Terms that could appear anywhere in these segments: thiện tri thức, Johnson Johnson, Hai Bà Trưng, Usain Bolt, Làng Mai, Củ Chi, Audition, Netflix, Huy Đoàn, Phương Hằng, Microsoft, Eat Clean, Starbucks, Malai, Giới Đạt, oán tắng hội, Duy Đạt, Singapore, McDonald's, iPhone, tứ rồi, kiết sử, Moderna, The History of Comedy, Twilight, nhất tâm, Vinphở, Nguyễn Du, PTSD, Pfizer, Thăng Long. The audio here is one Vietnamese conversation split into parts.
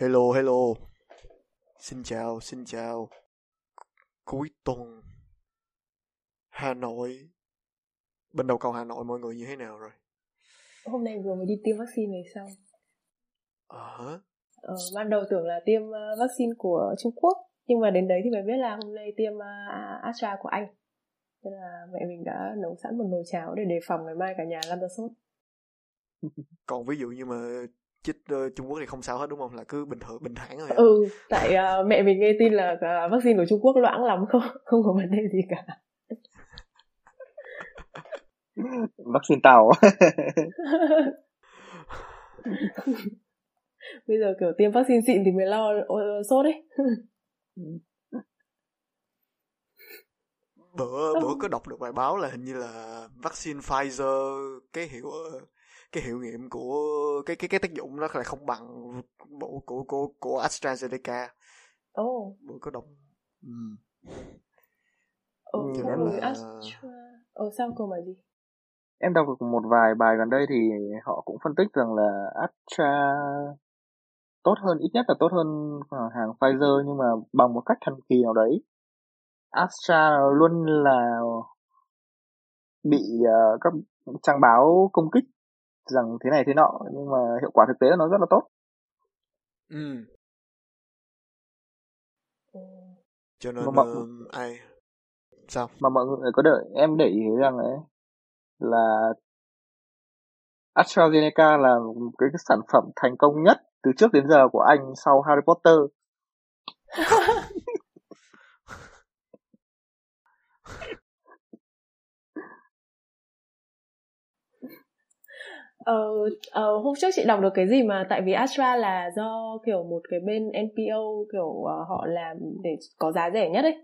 Hello. Xin chào. Cuối tuần Hà Nội. Bên đầu cầu Hà Nội mọi người như thế nào rồi? Hôm nay vừa mới đi tiêm vaccine về xong. Ban đầu tưởng là tiêm vaccine của Trung Quốc, nhưng mà đến đấy thì mới biết là hôm nay tiêm Astra của Anh. Nên là mẹ mình đã nấu sẵn một nồi cháo để đề phòng ngày mai cả nhà lăn ra sốt. Còn ví dụ như mà chích Trung Quốc thì không sao hết đúng không? Là cứ bình thường, bình thản thôi. Tại mẹ mình nghe tin là vaccine của Trung Quốc loãng lắm, không có vấn đề gì cả. Vaccine tàu. Bây giờ kiểu tiêm vaccine xịn thì mới lo sốt ấy. Bữa có đọc được bài báo là hình như là vaccine Pfizer cái hiệu nghiệm của cái tác dụng nó là không bằng bộ của AstraZeneca. Bữa có đọc. Sao cô mà gì? Em đọc được một vài bài gần đây thì họ cũng phân tích rằng là Astra tốt hơn, ít nhất là tốt hơn hàng Pfizer, nhưng mà bằng một cách thần kỳ nào đấy Astra luôn là bị các trang báo công kích rằng thế này thế nọ, nhưng mà hiệu quả thực tế nó rất là tốt. Cho nên ai sao mà mọi người có đợi em để ý rằng ấy là AstraZeneca là cái sản phẩm thành công nhất từ trước đến giờ của Anh sau Harry Potter. Hôm trước chị đọc được cái gì mà tại vì Astra là do kiểu một cái bên NPO kiểu họ làm để có giá rẻ nhất ấy.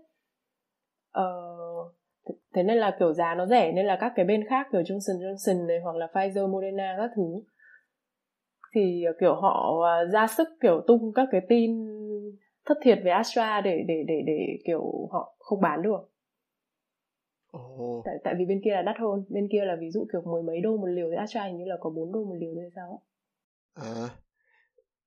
Thế nên là kiểu giá nó rẻ nên là các cái bên khác kiểu Johnson Johnson này hoặc là Pfizer, Moderna các thứ thì kiểu họ ra sức kiểu tung các cái tin thất thiệt về Astra để kiểu họ không bán được. Tại vì bên kia là đắt hơn, bên kia là ví dụ kiểu mười mấy đô một liều thì Astra hình như là có $4 một liều thôi sao?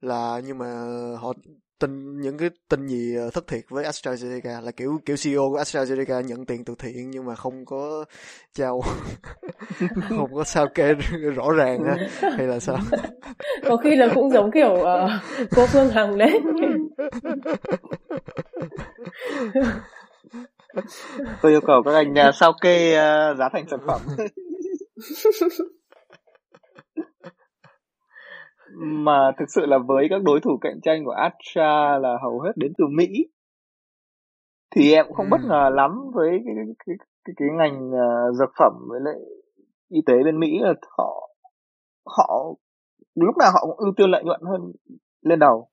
Là nhưng mà họ tin những cái tin gì thất thiệt với AstraZeneca là kiểu CEO của AstraZeneca nhận tiền từ thiện nhưng mà không có trao không có sao kê rõ ràng ha, hay là sao? Có khi là cũng giống kiểu cô Phương Hằng đấy. Tôi yêu cầu các anh sao kê giá thành sản phẩm. Mà thực sự là với các đối thủ cạnh tranh của Astra là hầu hết đến từ Mỹ thì em cũng không bất ngờ lắm với cái ngành dược phẩm với lại y tế bên Mỹ là họ lúc nào họ cũng ưu tiên lợi nhuận hơn lên đầu.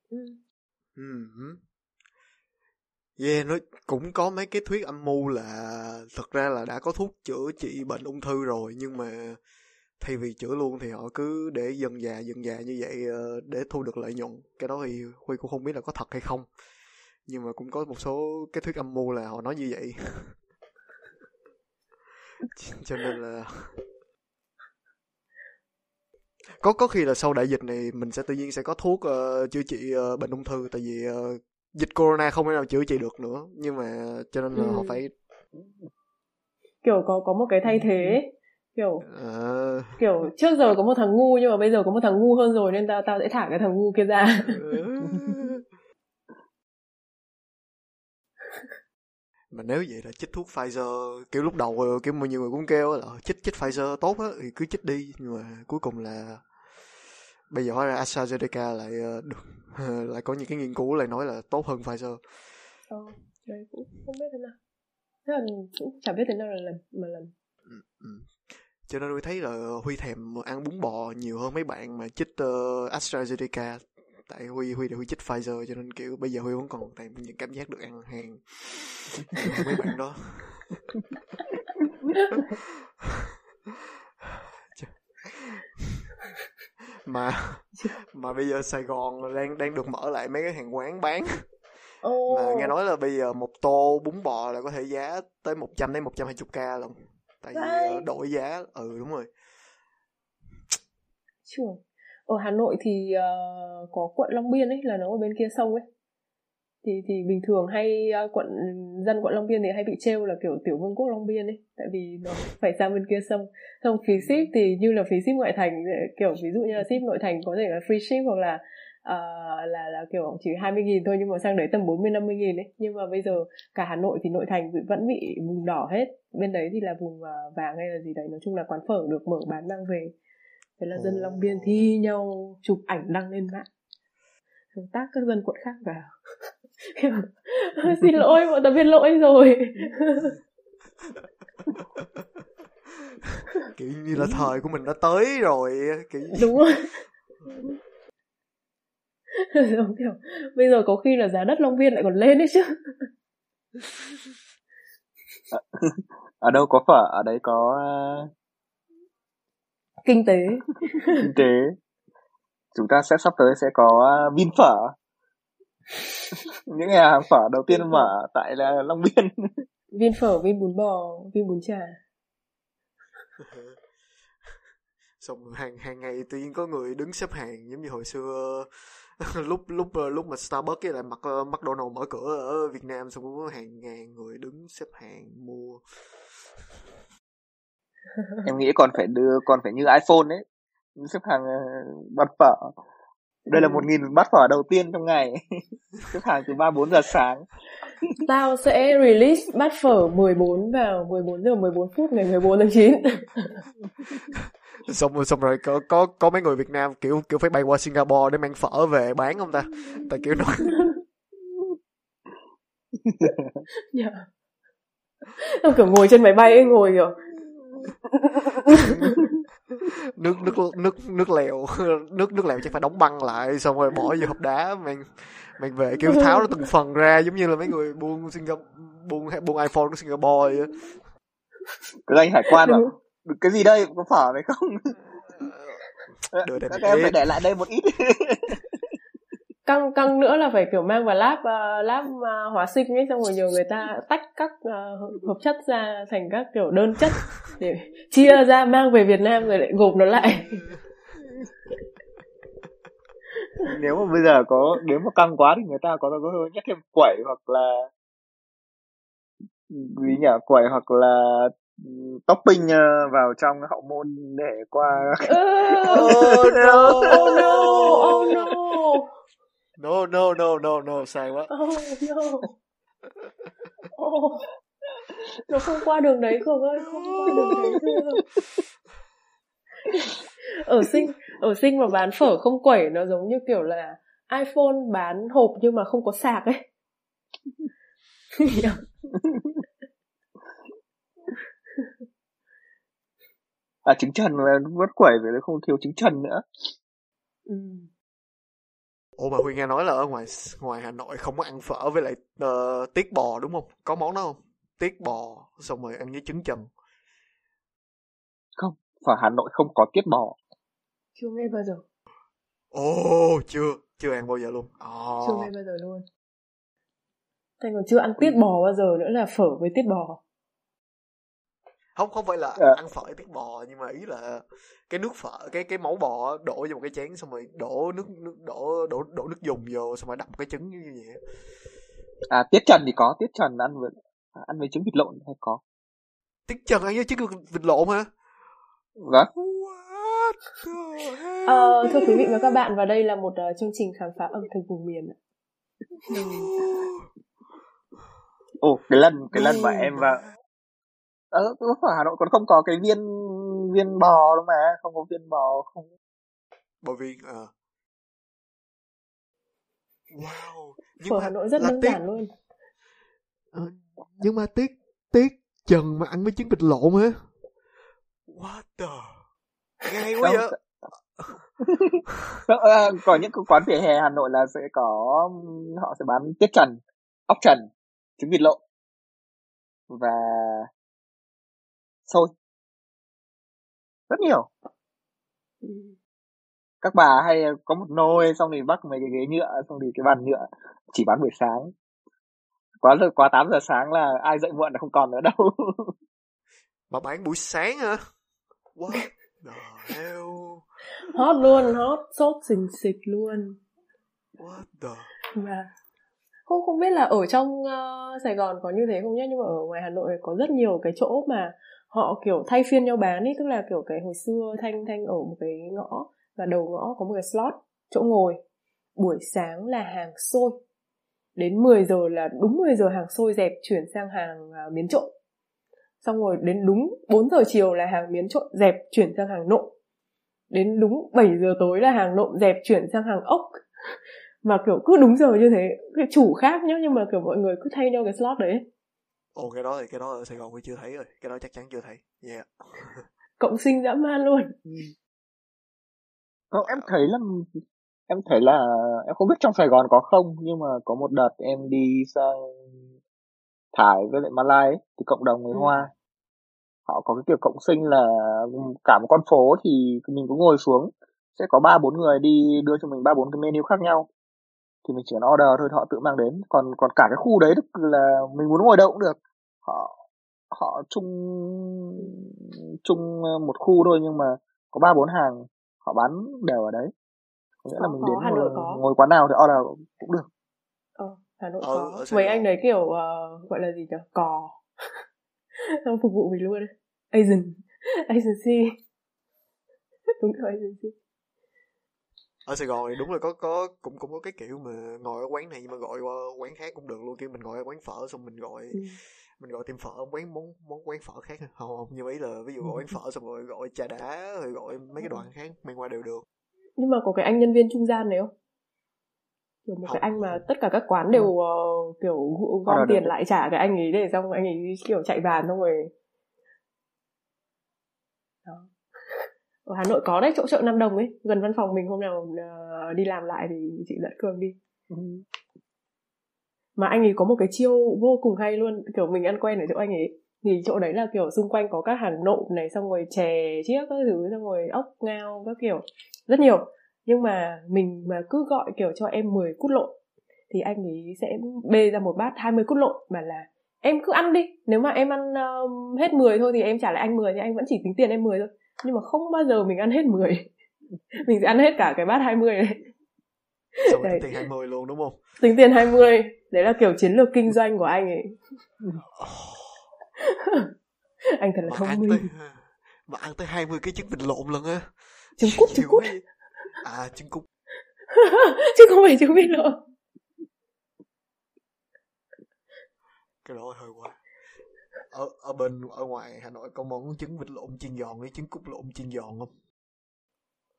Nó cũng có mấy cái thuyết âm mưu là thật ra là đã có thuốc chữa trị bệnh ung thư rồi nhưng mà thay vì chữa luôn thì họ cứ để dần già như vậy để thu được lợi nhuận. Cái đó thì Huy cũng không biết là có thật hay không, nhưng mà cũng có một số cái thuyết âm mưu là họ nói như vậy. Cho nên là có khi là sau đại dịch này mình sẽ tự nhiên sẽ có thuốc chữa trị bệnh ung thư, tại vì dịch corona không thể nào chữa trị được nữa, nhưng mà cho nên là họ phải kiểu có một cái thay thế. Kiểu trước giờ có một thằng ngu nhưng mà bây giờ có một thằng ngu hơn rồi nên tao sẽ thả cái thằng ngu kia ra. Mà nếu vậy là chích thuốc Pfizer, kiểu lúc đầu kiểu nhiều người cũng kêu là chích Pfizer tốt á thì cứ chích đi, nhưng mà cuối cùng là bây giờ hóa ra AstraZeneca lại có những cái nghiên cứu lại nói là tốt hơn Pfizer. Đấy cũng không biết thế nào. Thế là cũng chả biết thế nào là lần. Cho nên Huy thấy là Huy thèm ăn bún bò nhiều hơn mấy bạn mà chích AstraZeneca. Tại Huy đã Huy chích Pfizer cho nên kiểu bây giờ Huy vẫn còn thèm những cảm giác được ăn hàng mấy bạn đó. Mà bây giờ Sài Gòn đang được mở lại mấy cái hàng quán bán. Mà nghe nói là bây giờ một tô bún bò là có thể giá tới 100 đến 120k luôn. Tại vì đổi giá. Đúng rồi. Chùa. Ở Hà Nội thì có quận Long Biên ấy, là nó ở bên kia sông ấy, thì bình thường hay dân quận Long Biên thì hay bị trêu là kiểu tiểu vương quốc Long Biên ấy, tại vì nó phải ra bên kia sông. Xong phí ship thì như là phí ship ngoại thành, kiểu ví dụ như là ship nội thành có thể là free ship hoặc là là kiểu chỉ 20.000 thôi, nhưng mà sang đấy tầm 40-50.000 ấy. Nhưng mà bây giờ cả Hà Nội thì nội thành vẫn bị vùng đỏ hết, bên đấy thì là vùng vàng hay là gì đấy. Nói chung là quán phở được mở bán mang về, thế là dân Long Biên thi nhau chụp ảnh đăng lên mạng, hợp tác các dân quận khác vào. Xin lỗi, bọn tớ biết lỗi rồi. Kiểu như là thời của mình đã tới rồi kiểu... Đúng rồi. Giống kiểu bây giờ có khi là giá đất Long Biên lại còn lên đấy chứ. Ở đâu có phở, ở đấy có kinh tế. Kinh tế. Chúng ta sẽ sắp tới sẽ có Vinphở. Những nhà hàng phở đầu tiên mở tại là Long Biên. Vinphở, Vin bún bò, Vin bún chả. Xong hàng ngày tự nhiên có người đứng xếp hàng, giống như hồi xưa lúc mà Starbucks với lại McDonald's mở cửa ở Việt Nam, xong cũng có hàng ngàn người đứng xếp hàng mua. Em nghĩ còn phải như iPhone ấy, xếp hàng bát phở. Đây là 1.000 bát phở đầu tiên trong ngày. Xếp hàng từ 3-4 giờ sáng. Tao sẽ release bát phở 14 vào 14 giờ 14 phút ngày 14 tháng 9. Xong rồi có mấy người Việt Nam kiểu phải bay qua Singapore để mang phở về bán không ta? Ta kiểu nói. Yeah. Tao kiểu ngồi trên máy bay ấy, ngồi kiểu nước lèo chắc phải đóng băng lại, xong rồi bỏ vô hộp đá mang về, kiểu tháo nó từng phần ra, giống như là mấy người buôn iPhone của Singapore vậy. Cái anh hải quan bảo cái gì đây, có phở này không? Các em phải để lại đây một ít. Căng nữa là phải kiểu mang vào lab hóa sinh ấy, xong rồi nhiều người ta tách các hợp chất ra thành các kiểu đơn chất để chia ra mang về Việt Nam rồi lại gộp nó lại. Nếu mà bây giờ có, nếu mà căng quá thì người ta có nhắc thêm quẩy hoặc là gì nhỉ, quẩy hoặc là topping vào trong hậu môn để qua. No, sai quá. Nó không qua đường đấy Cường ơi, không qua đường đấy Cường. Ở Sinh mà bán phở không quẩy nó giống như kiểu là iPhone bán hộp nhưng mà không có sạc ấy. À, trứng trần là vớt quẩy vậy, không thiếu trứng trần nữa. Ừ. Ồ mà Huy nghe nói là ở ngoài Hà Nội không có ăn phở với lại tiết bò đúng không? Có món đó không? Tiết bò xong rồi ăn với trứng trần. Không, phở Hà Nội không có tiết bò. Chưa nghe bao giờ. Ồ, chưa ăn bao giờ luôn. Oh. Chưa nghe bao giờ luôn. Thế còn chưa ăn tiết bò bao giờ nữa, là phở với tiết bò. Không phải là ăn phở với tiết bò, nhưng mà ý là cái nước phở, cái máu bò đổ vào một cái chén, xong rồi đổ nước dùng vô, xong rồi đập cái trứng như vậy. À, tiết trần thì có, tiết trần ăn với trứng vịt lộn hay có. Tiết trần ăn với trứng vịt lộn hả? Vâng. Thưa quý vị và các bạn, và đây là một chương trình khám phá ẩm thực vùng miền. Ồ, cái lần mà em vào phở Hà Nội còn không có cái viên bò đâu, mà không có viên bò, không bò viên. Wow, phở Hà Nội rất đơn giản luôn. Nhưng mà tiết trần mà ăn với trứng vịt lộn hả? What the, ngay quá vậy. Còn những quán vỉa hè Hà Nội là sẽ có, họ sẽ bán tiết trần, ốc trần, trứng vịt lộn và xôi rất nhiều. Các bà hay có một nồi, xong thì bắc mấy cái ghế nhựa, xong thì cái bàn nhựa chỉ bán buổi sáng, quá 8 giờ sáng là ai dậy muộn là không còn nữa đâu. Mà bán buổi sáng hả? What the hell. Hot luôn, hot, sốt xình xịch luôn. What the... Và không biết là ở trong Sài Gòn có như thế không nhá, nhưng mà ở ngoài Hà Nội có rất nhiều cái chỗ mà họ kiểu thay phiên nhau bán ấy. Tức là kiểu cái hồi xưa Thanh ở một cái ngõ, và đầu ngõ có một cái slot chỗ ngồi. Buổi sáng là hàng xôi, đến 10 giờ là đúng 10 giờ hàng xôi dẹp chuyển sang hàng miến trộn. Xong rồi đến đúng 4 giờ chiều là hàng miến trộn dẹp chuyển sang hàng nộm. Đến đúng 7 giờ tối là hàng nộm dẹp chuyển sang hàng ốc. Mà kiểu cứ đúng giờ như thế, cái chủ khác nhá, nhưng mà kiểu mọi người cứ thay nhau cái slot đấy. Ồ, cái đó thì cái đó ở Sài Gòn tôi chưa thấy rồi, cái đó chắc chắn chưa thấy. Yeah. Cộng sinh dã man luôn. Không, em thấy là em không biết trong Sài Gòn có không, nhưng mà có một đợt em đi sang Thái với lại Malai ấy, thì cộng đồng người Hoa họ có cái kiểu cộng sinh là cả một con phố thì mình cũng ngồi xuống, sẽ có 3-4 người đi đưa cho mình 3-4 cái menu khác nhau, thì mình chỉ cần order thôi, họ tự mang đến. Còn cả cái khu đấy là mình muốn ngồi đâu cũng được, họ chung một khu thôi, nhưng mà có 3-4 hàng họ bán đều ở đấy. Nghĩa là mình đến Hà Nội ngồi quán nào thì order cũng được. Hà Nội có mấy anh đấy kiểu gọi là gì nhỉ, cò xong phục vụ mình luôn đấy. Agency đúng rồi, agency. Ở Sài Gòn thì đúng là có cũng có cái kiểu mà ngồi ở quán này nhưng mà gọi qua quán khác cũng được luôn, kiểu mình ngồi ở quán phở xong mình gọi tiệm phở quán món quán phở khác. Không, như ý là ví dụ gọi quán phở xong rồi gọi trà đá rồi gọi mấy cái đoạn khác mang qua đều được. Nhưng mà có cái anh nhân viên trung gian này không? Kiểu một cái anh mà tất cả các quán đều kiểu gom tiền lại trả cái anh ấy để xong anh ấy kiểu chạy bàn xong rồi. Đó. Ở Hà Nội có đấy, chỗ chợ Nam Đồng ấy, gần văn phòng mình, hôm nào đi làm lại thì chị dẫn Cường đi. Mà anh ấy có một cái chiêu vô cùng hay luôn, kiểu mình ăn quen ở chỗ anh ấy. Thì chỗ đấy là kiểu xung quanh có các hàng nộm này, xong rồi chè chiếc các thứ, xong rồi ốc ngao các kiểu, rất nhiều. Nhưng mà mình mà cứ gọi kiểu cho em 10 cút lộn thì anh ấy sẽ bê ra một bát 20 cút lộn mà là em cứ ăn đi, nếu mà em ăn hết 10 thôi thì em trả lại anh 10, thì anh vẫn chỉ tính tiền em 10 thôi. Nhưng mà không bao giờ mình ăn hết 10. Mình sẽ ăn hết cả cái bát 20 này. Xong tính tiền 20 luôn đúng không? Tính tiền 20. Đấy là kiểu chiến lược kinh doanh của anh ấy. Anh thật là thông minh. Mà ăn tới 20 cái trứng vịt lộn lần á. Trứng cút, trứng cút. À, trứng cút. Chứ không phải trứng vịt lộn. Cái đó hơi quá. Ở ngoài Hà Nội có món trứng vịt lộn chiên giòn với trứng cút lộn chiên giòn không?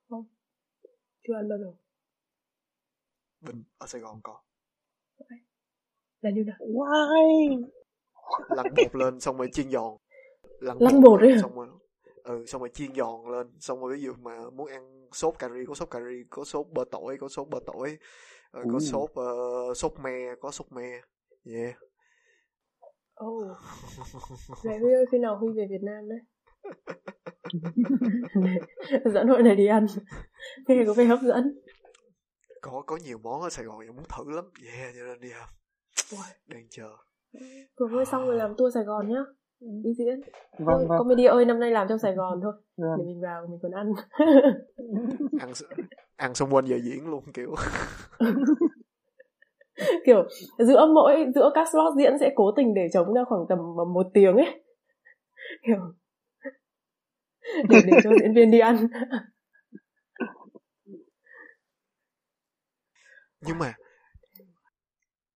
Không, chưa ăn bao giờ. Ở Sài Gòn có. Là như nào? Why? Lăn bột lên xong rồi chiên giòn. Lăn bột đấy hả? Xong rồi chiên giòn lên, xong rồi ví dụ mà muốn ăn sốt cà ri, có sốt cà ri, có sốt bơ tỏi, có sốt sốt me. Yeah. Oh. Này Huy ơi, khi nào Huy về Việt Nam đấy? Dẫn hội này đi ăn. Cái này có vẻ hấp dẫn. Có nhiều món ở Sài Gòn em muốn thử lắm. Yeah, cho nên đi học. Đang chờ. Vừa mới xong rồi làm tour Sài Gòn nhá. Đi diễn. Vâng. Comedy ơi, năm nay làm trong Sài Gòn thôi. Vâng. Để mình vào mình còn ăn. Ăn xong quên giờ diễn luôn kiểu. Kiểu giữa các slot diễn sẽ cố tình để trống ra khoảng tầm 1 tiếng ấy, kiểu để cho diễn viên đi ăn.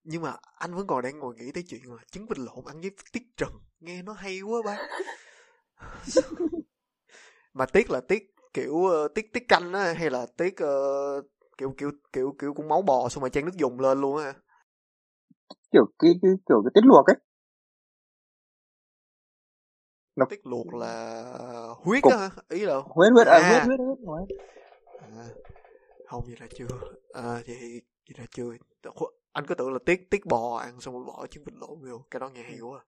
Nhưng mà anh vẫn còn đang ngồi nghĩ tới chuyện là trứng vịt lộn ăn với tiết trần, nghe nó hay quá ba. Mà tiết là tiết kiểu tiết canh á, hay là tiết kiểu cũng máu bò xong rồi chan nước dùng lên luôn á, kiểu cái tiết luộc ấy. Nó... tiết luộc là huyết á, ý là huyết. Không, vậy là chưa. Vậy là chưa. Anh cứ tưởng là tiết bò ăn xong rồi bỏ trứng vịt lộn vô, cái đó nghe hay quá.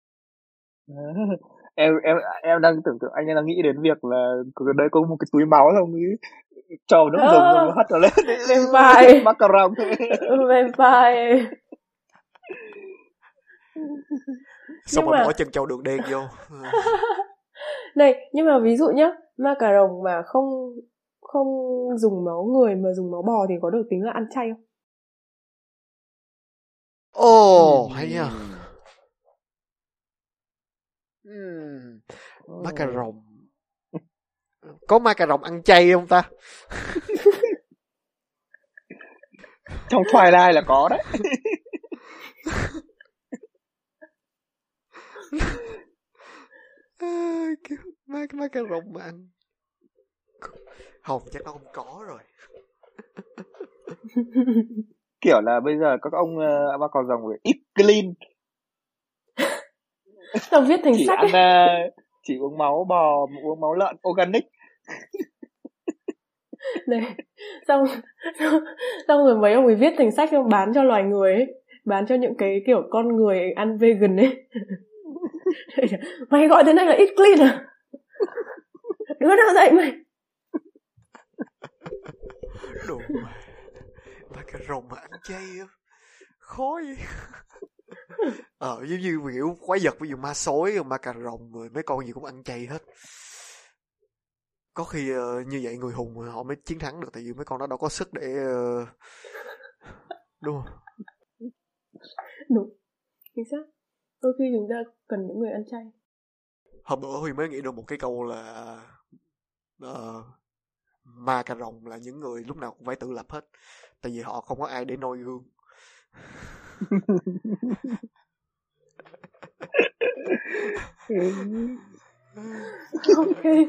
Em đang tưởng tượng, anh đang nghĩ đến việc là đây có một cái túi máu không ấy. Trầu nó dùng rồi hất nó lên. Vampire. Macaron. Vampire. Xong rồi bỏ chân trâu đường đen vô. Này, nhưng mà ví dụ nhá, macaron mà không không dùng máu người mà dùng máu bò thì có được tính là ăn chay không? Ồ, hay nhờ. Má cà rồng. Có ma cà rồng ăn chay không ta? Trong Twilight là có đấy. Má cà rồng mà ăn Hồng chắc ông có rồi. Kiểu là bây giờ các ông ba con rồng về Eat Clean. Tao viết thành sách ấy. Chỉ uống máu bò, uống máu lợn organic. Đấy. Xong rồi mấy ông ấy viết thành sách không, bán cho loài người ấy, bán cho những cái kiểu con người ăn vegan ấy. Mày gọi thế này là Eat Clean à? Đứa nào dậy mày? Đồ mà cái rồng mà ăn chay khó vậy. Giống như kiểu quái vật, ví dụ ma sói, ma cà rồng, mấy con gì cũng ăn chay hết. Có khi như vậy người hùng họ mới chiến thắng được, tại vì mấy con đó đâu có sức để đúng không? Đúng, chính xác. Đôi khi chúng ta cần những người ăn chay. Hôm bữa Huy mới nghĩ được một cái câu là ma cà rồng là những người lúc nào cũng phải tự lập hết, tại vì họ không có ai để noi gương. Okay.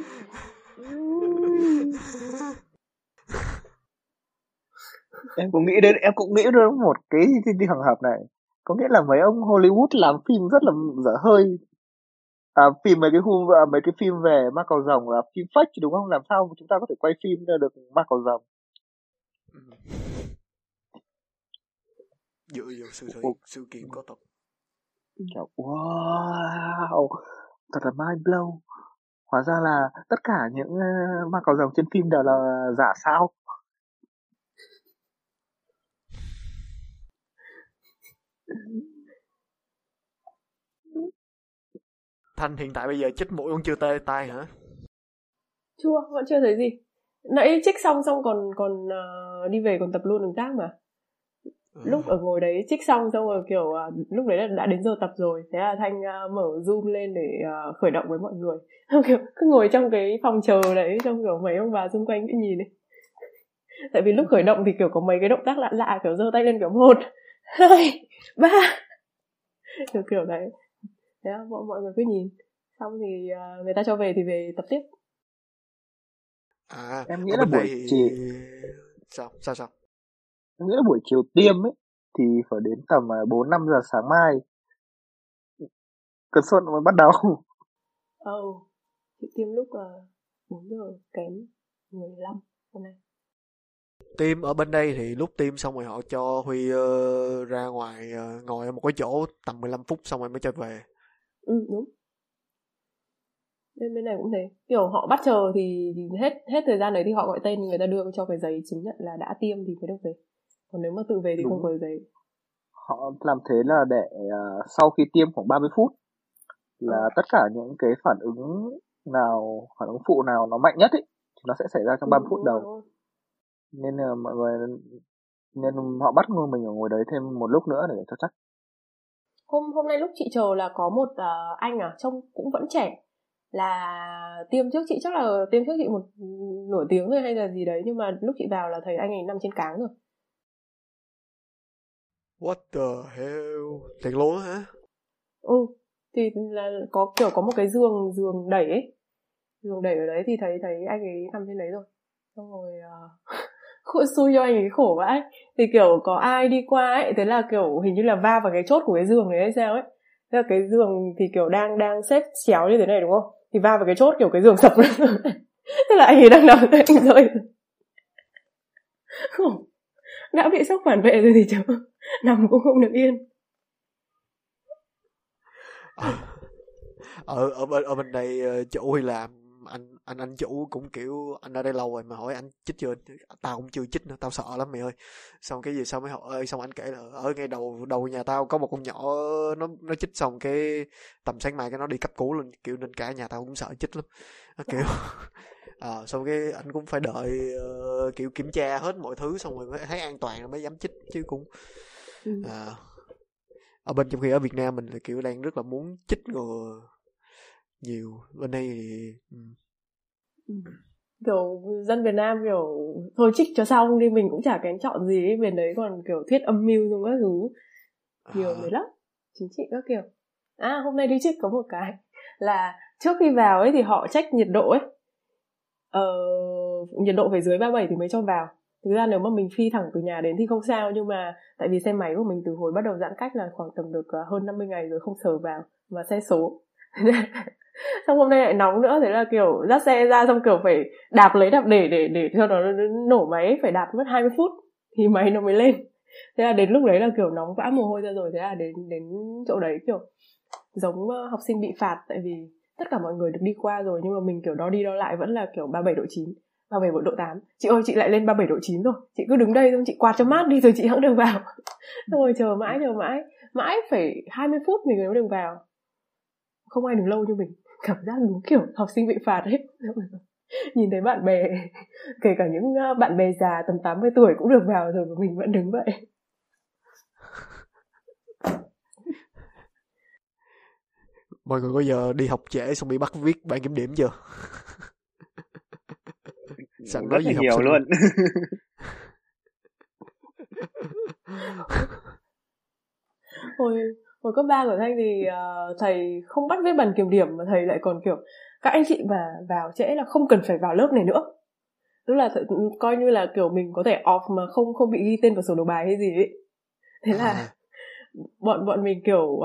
Em cũng nghĩ đến một cái trường hợp này, có nghĩa là mấy ông Hollywood làm phim rất là dở hơi. Phim mấy cái phim về ma cà rồng là phim fake đúng không? Làm sao chúng ta có thể quay phim được ma cà rồng? Dựa sự kiện có thật. Wow, thật là mind blow. Hóa ra là tất cả những ma cà rồng trên phim đều là giả sao? Thanh hiện tại bây giờ chích mũi cũng chưa tê tai hả? Chưa, vẫn chưa thấy gì. Nãy chích xong còn đi về còn tập luôn động tác mà. Lúc ở ngồi đấy chích xong rồi kiểu lúc đấy là đã đến giờ tập rồi, thế là Thanh mở Zoom lên để khởi động với mọi người. Kiểu cứ ngồi trong cái phòng chờ đấy, trong kiểu mấy ông bà xung quanh cứ nhìn đấy. Tại vì lúc khởi động thì kiểu có mấy cái động tác lạ kiểu giơ tay lên kiểu 1, 2, 3 kiểu đấy. Thế là mọi người cứ nhìn, xong thì người ta cho về thì về tập tiếp. Em nghĩ là buổi chiều sao em nghĩ là buổi chiều tiêm ấy thì phải đến tầm 4-5 giờ sáng mai cơn sốt mới bắt đầu. Chị tiêm lúc 4:15 hôm nay. Tiêm ở bên đây thì lúc tiêm xong rồi họ cho Huy ra ngoài ngồi ở một cái chỗ tầm 15 phút xong rồi mới cho về. Đúng. Bên này cũng thế, kiểu họ bắt chờ thì hết thời gian đấy thì họ gọi tên, người ta đưa cho cái giấy chứng nhận là đã tiêm thì mới được về. Còn nếu mà tự về thì đúng, không có giấy. Họ làm thế là để sau khi tiêm khoảng 30 phút là tất cả những cái phản ứng phụ nào nó mạnh nhất ấy thì nó sẽ xảy ra trong 30 phút đầu. Rồi. Nên là mọi người họ bắt mình ngồi đấy thêm một lúc nữa để cho chắc. Hôm nay lúc chị chờ là có một anh trông cũng vẫn trẻ, là tiêm trước chị, chắc là tiêm trước chị một nửa tiếng rồi hay là gì đấy, nhưng mà lúc chị vào là thấy anh ấy nằm trên cáng rồi. What the hell? Thiệt luôn hả? Thì là có một cái giường đẩy ấy. Giường đẩy ở đấy thì thấy anh ấy nằm trên đấy rồi. Xong rồi xui cho anh ấy khổ vãi. Thì kiểu có ai đi qua ấy, thế là kiểu hình như là va vào cái chốt của cái giường đấy hay sao ấy. Thế là cái giường thì kiểu đang xếp chéo như thế này đúng không? Thì va vào cái chốt kiểu cái giường sập lên. Thế là anh ấy đang nằm đấy, anh rơi. Đã bị sốc phản vệ rồi thì chứ nằm cũng không được yên. Ở bên đây chỗ Huy làm, anh chủ cũng kiểu anh ở đây lâu rồi mà hỏi anh chích chưa, tao cũng chưa chích nữa, tao sợ lắm mày ơi. Xong cái gì xong mới hỏi, xong anh kể là ở ngay đầu nhà tao có một con nhỏ nó chích xong cái tầm sáng mai cái nó đi cấp cứu lên, kiểu nên cả nhà tao cũng sợ chích lắm. Nó kiểu Xong cái anh cũng phải đợi kiểu kiểm tra hết mọi thứ xong rồi mới thấy an toàn rồi mới dám chích chứ cũng ở bên, trong khi ở Việt Nam mình là kiểu đang rất là muốn chích ngừa nhiều, bên đây thì kiểu dân Việt Nam kiểu thôi chích cho xong đi, mình cũng chả kén chọn gì ấy, bên đấy còn kiểu thuyết âm mưu trong các thứ nhiều đấy lắm, chính trị các kiểu. Hôm nay đi chích có một cái là trước khi vào ấy thì họ check nhiệt độ ấy, nhiệt độ phải dưới 37 thì mới cho vào. Thực ra nếu mà mình phi thẳng từ nhà đến thì không sao, nhưng mà tại vì xe máy của mình từ hồi bắt đầu giãn cách là khoảng tầm được hơn 50 ngày rồi không sờ vào, và xe số xong hôm nay lại nóng nữa, thế là kiểu dắt xe ra xong kiểu phải đạp lấy đạp để cho nó nổ máy, phải đạp mất 20 phút thì máy nó mới lên. Thế là đến lúc đấy là kiểu nóng vã mồ hôi ra rồi, thế là đến chỗ đấy kiểu giống học sinh bị phạt, tại vì tất cả mọi người được đi qua rồi nhưng mà mình kiểu đo đi đo lại vẫn là kiểu 37 độ 9, 37 độ 8. Chị ơi, chị lại lên 37 độ 9 rồi, chị cứ đứng đây xong chị quạt cho mát đi rồi chị hẵng được vào. Xong rồi chờ mãi phải 20 phút mình mới được vào. Không ai đứng lâu như mình, cảm giác đúng kiểu học sinh bị phạt hết. Nhìn thấy bạn bè, kể cả những bạn bè già tầm 80 tuổi cũng được vào rồi mà mình vẫn đứng vậy. Mọi người có giờ đi học trễ xong bị bắt viết bản kiểm điểm chưa? Sẵn nói gì học nhiều luôn. Hồi cấp 3 của Thanh thì thầy không bắt viết bản kiểm điểm mà thầy lại còn kiểu các anh chị mà vào trễ là không cần phải vào lớp này nữa. Tức là coi như là kiểu mình có thể off mà không bị ghi tên vào sổ đầu bài hay gì ấy. Thế là bọn mình kiểu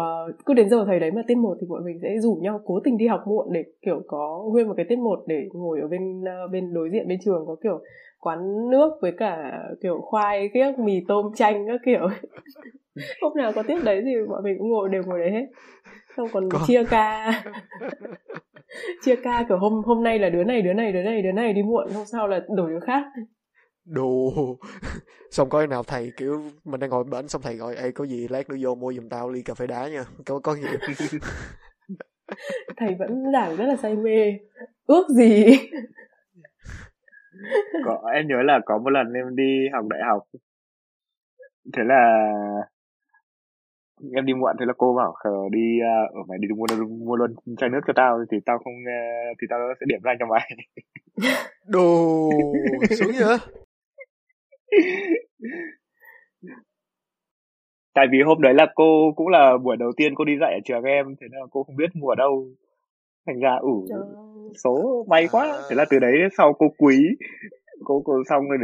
cứ đến giờ thầy đấy mà tiết 1 thì bọn mình sẽ rủ nhau cố tình đi học muộn để kiểu có nguyên một cái tiết 1 để ngồi ở bên đối diện bên trường, có kiểu quán nước với cả kiểu khoai các mì tôm chanh các kiểu. Hôm nào có tiết đấy thì bọn mình cũng đều ngồi đấy hết. Xong còn chia ca kiểu hôm nay là đứa này đi muộn, hôm sau là đổi đứa khác. Đồ. Xong có nào thầy kiểu mình đang ngồi bển xong thầy gọi ê có gì lát nữa vô mua giùm tao ly cà phê đá nha, có gì. Thầy vẫn giảng rất là say mê, ước gì. Em nhớ là có một lần em đi học đại học, thế là em đi muộn, thế là cô bảo đi ở mày đi mua luôn chai nước cho tao, thì tao không thì tao sẽ điểm ra cho mày. Đồ xuống vậy. Tại vì hôm đấy là cô cũng là buổi đầu tiên cô đi dạy ở trường em, thế nên là cô không biết mua ở đâu, thành ra số may quá. Thế là từ đấy sau cô quý cô xong rồi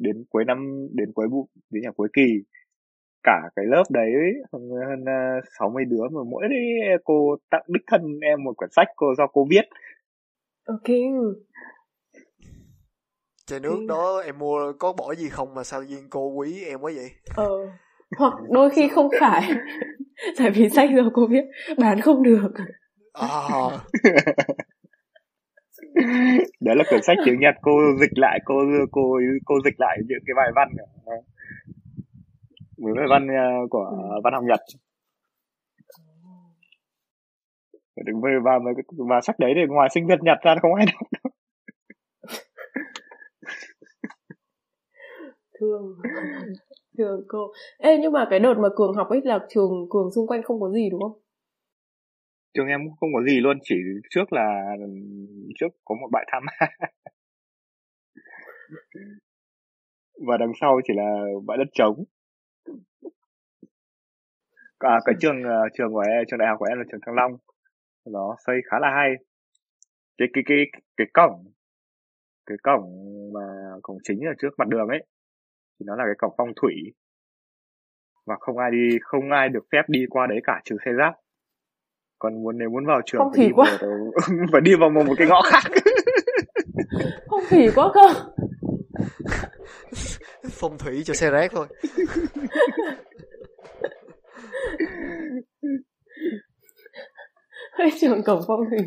đến cuối năm, đến cuối kỳ cả cái lớp đấy hơn 60 đứa mà mỗi đấy cô tặng đích thân em một quyển sách cô do cô viết. Ok. Chai nước đó em mua có bỏ gì không mà sao duyên cô quý em quá vậy? Hoặc đôi khi không phải. Tại vì sách rồi cô biết bán không được. Đó là quyển sách tiếng Nhật cô dịch lại những cái bài văn của văn học Nhật. Và sách đấy thì ngoài sinh viên Nhật ra không ai đọc đâu. Thương cô. Ê nhưng mà cái đợt mà Cường học ấy là Cường xung quanh không có gì đúng không? Trường em cũng không có gì luôn, chỉ trước có một bãi tha ma. Và đằng sau chỉ là bãi đất trống. Cái trường đại học của em là trường Thăng Long. Nó xây khá là hay. Cái cổng chính ở trước mặt đường ấy thì nó là cái cổng phong thủy. Và không ai được phép đi qua đấy cả, trừ xe rác. Còn nếu muốn vào trường phải đi vào một cái ngõ khác. Phong thủy quá cơ. Phong thủy cho xe rác thôi. Cái trường cổng phong thủy.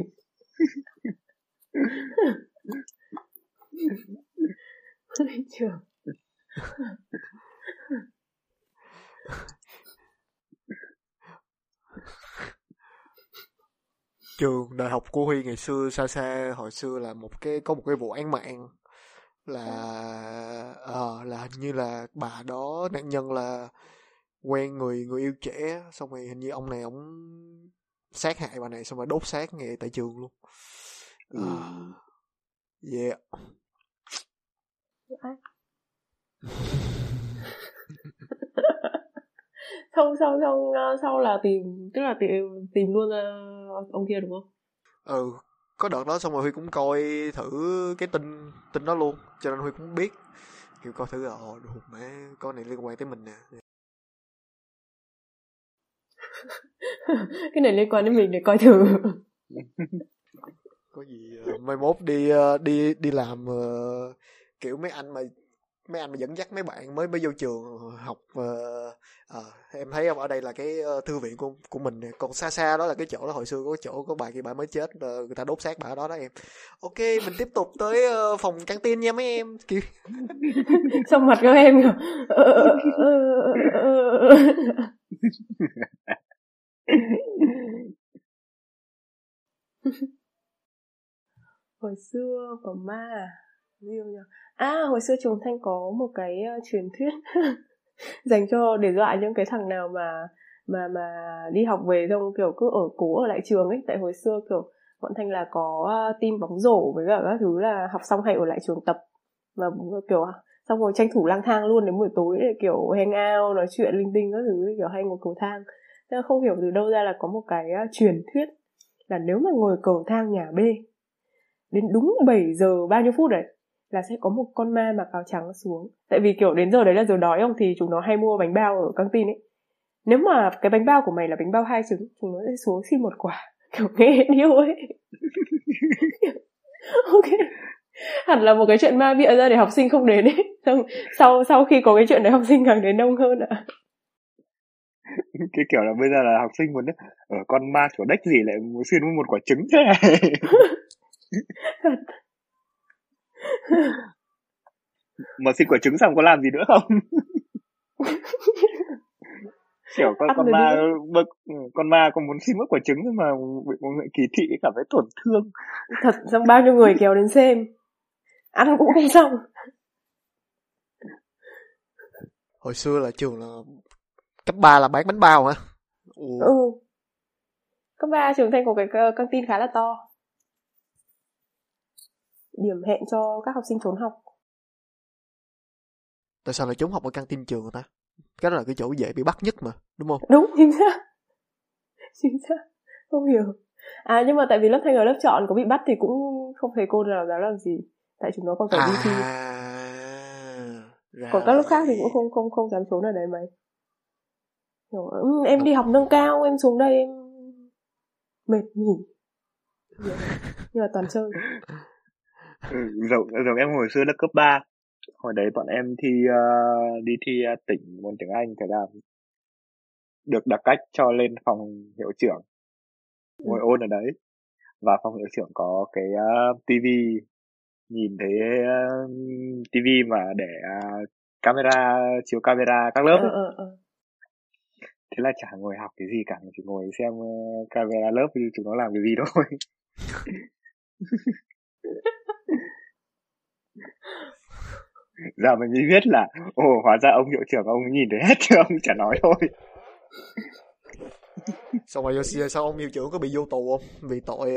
Cái trường. trường đại học của Huy ngày xưa xa xa hồi xưa là có một cái vụ án mạng là hình như là bà đó nạn nhân là quen người yêu trẻ, xong rồi hình như ông này ông sát hại bà này xong rồi đốt xác ngay tại trường luôn. Yeah. Xong là tìm luôn ông kia đúng không? Ừ, có đợt đó xong rồi Huy cũng coi thử cái tin đó luôn, cho nên Huy cũng biết, kiểu coi thử là đồ mẹ con này liên quan tới mình nè. Cái này liên quan đến mình để coi thử. Có gì mai mốt đi làm kiểu mấy anh mà dẫn dắt mấy bạn mới vô trường học. Em thấy không, ở đây là cái thư viện của mình nè, còn xa xa đó là cái chỗ đó hồi xưa có chỗ có bà kia bà mới chết, người ta đốt xác bà đó đó em. Ok, mình tiếp tục tới phòng căng tin nha mấy em, kiểu xong mặt các em rồi. Hồi xưa có ma hồi xưa trường Thanh có một cái truyền thuyết dành cho để dọa những cái thằng nào mà đi học về xong kiểu cứ cố ở lại trường ấy. Tại hồi xưa kiểu bọn Thanh là có team bóng rổ với cả các thứ, là học xong hay ở lại trường tập mà kiểu xong rồi tranh thủ lang thang luôn đến buổi tối để kiểu hang out nói chuyện linh tinh các thứ, kiểu hay ngồi cầu thang. Nên không hiểu từ đâu ra là có một cái truyền thuyết là nếu mà ngồi cầu thang nhà B đến đúng 7 giờ bao nhiêu phút đấy là sẽ có một con ma mặc áo trắng xuống. Tại vì kiểu đến giờ đấy là giờ đói không, thì chúng nó hay mua bánh bao ở căng tin ấy. Nếu mà cái bánh bao của mày là bánh bao 2 trứng, chúng nó sẽ xuống xin một quả. Kiểu nghe điêu ấy. Ok, hẳn là một cái chuyện ma bịa ra để học sinh không đến ấy. Sau khi có cái chuyện đấy học sinh càng đến đông hơn ạ. Cái kiểu là bây giờ là học sinh muốn ở con ma chỗ đếch gì lại muốn xin một quả trứng thế này. Mà xin quả trứng xong có làm gì nữa không? Kiểu con ma còn muốn xin mất quả trứng nhưng mà mọi người kỳ thị cảm thấy tổn thương. Thật, xong bao nhiêu người kéo đến xem, ăn cũng không xong. Hồi xưa là trường là cấp 3 là bán bánh bao hả? Ừ. Cấp 3 trường Thanh có cái căng tin khá là to, điểm hẹn cho các học sinh trốn học. Tại sao lại trốn học ở căng tin trường người ta? Cái đó là cái chỗ dễ bị bắt nhất mà, đúng không? Đúng, chính xác, không hiểu. Nhưng mà tại vì lớp Thanh ở lớp chọn có bị bắt thì cũng không thấy cô nào dám làm gì, tại chúng nó còn phải đi thi. Còn các lớp khác thì cũng không dám trốn ở đấy mày. Em đi học nâng cao, em xuống đây em mệt nghỉ. Nhưng mà toàn chơi. Rồi em hồi xưa lớp cấp 3, hồi đấy bọn em đi thi tỉnh môn tiếng Anh, cái nào được đặc cách cho lên phòng hiệu trưởng ngồi ôn ở đấy. Và phòng hiệu trưởng có cái tivi, nhìn thấy tivi mà để camera chiếu camera các lớp ấy. Thế là chả ngồi học cái gì cả, chỉ ngồi xem camera lớp chúng nó làm cái gì thôi. Giờ mình mới biết là hóa ra ông hiệu trưởng ông nhìn thấy hết chứ ông chả nói thôi. Xong rồi sao ông hiệu trưởng có bị vô tù không? Vì tội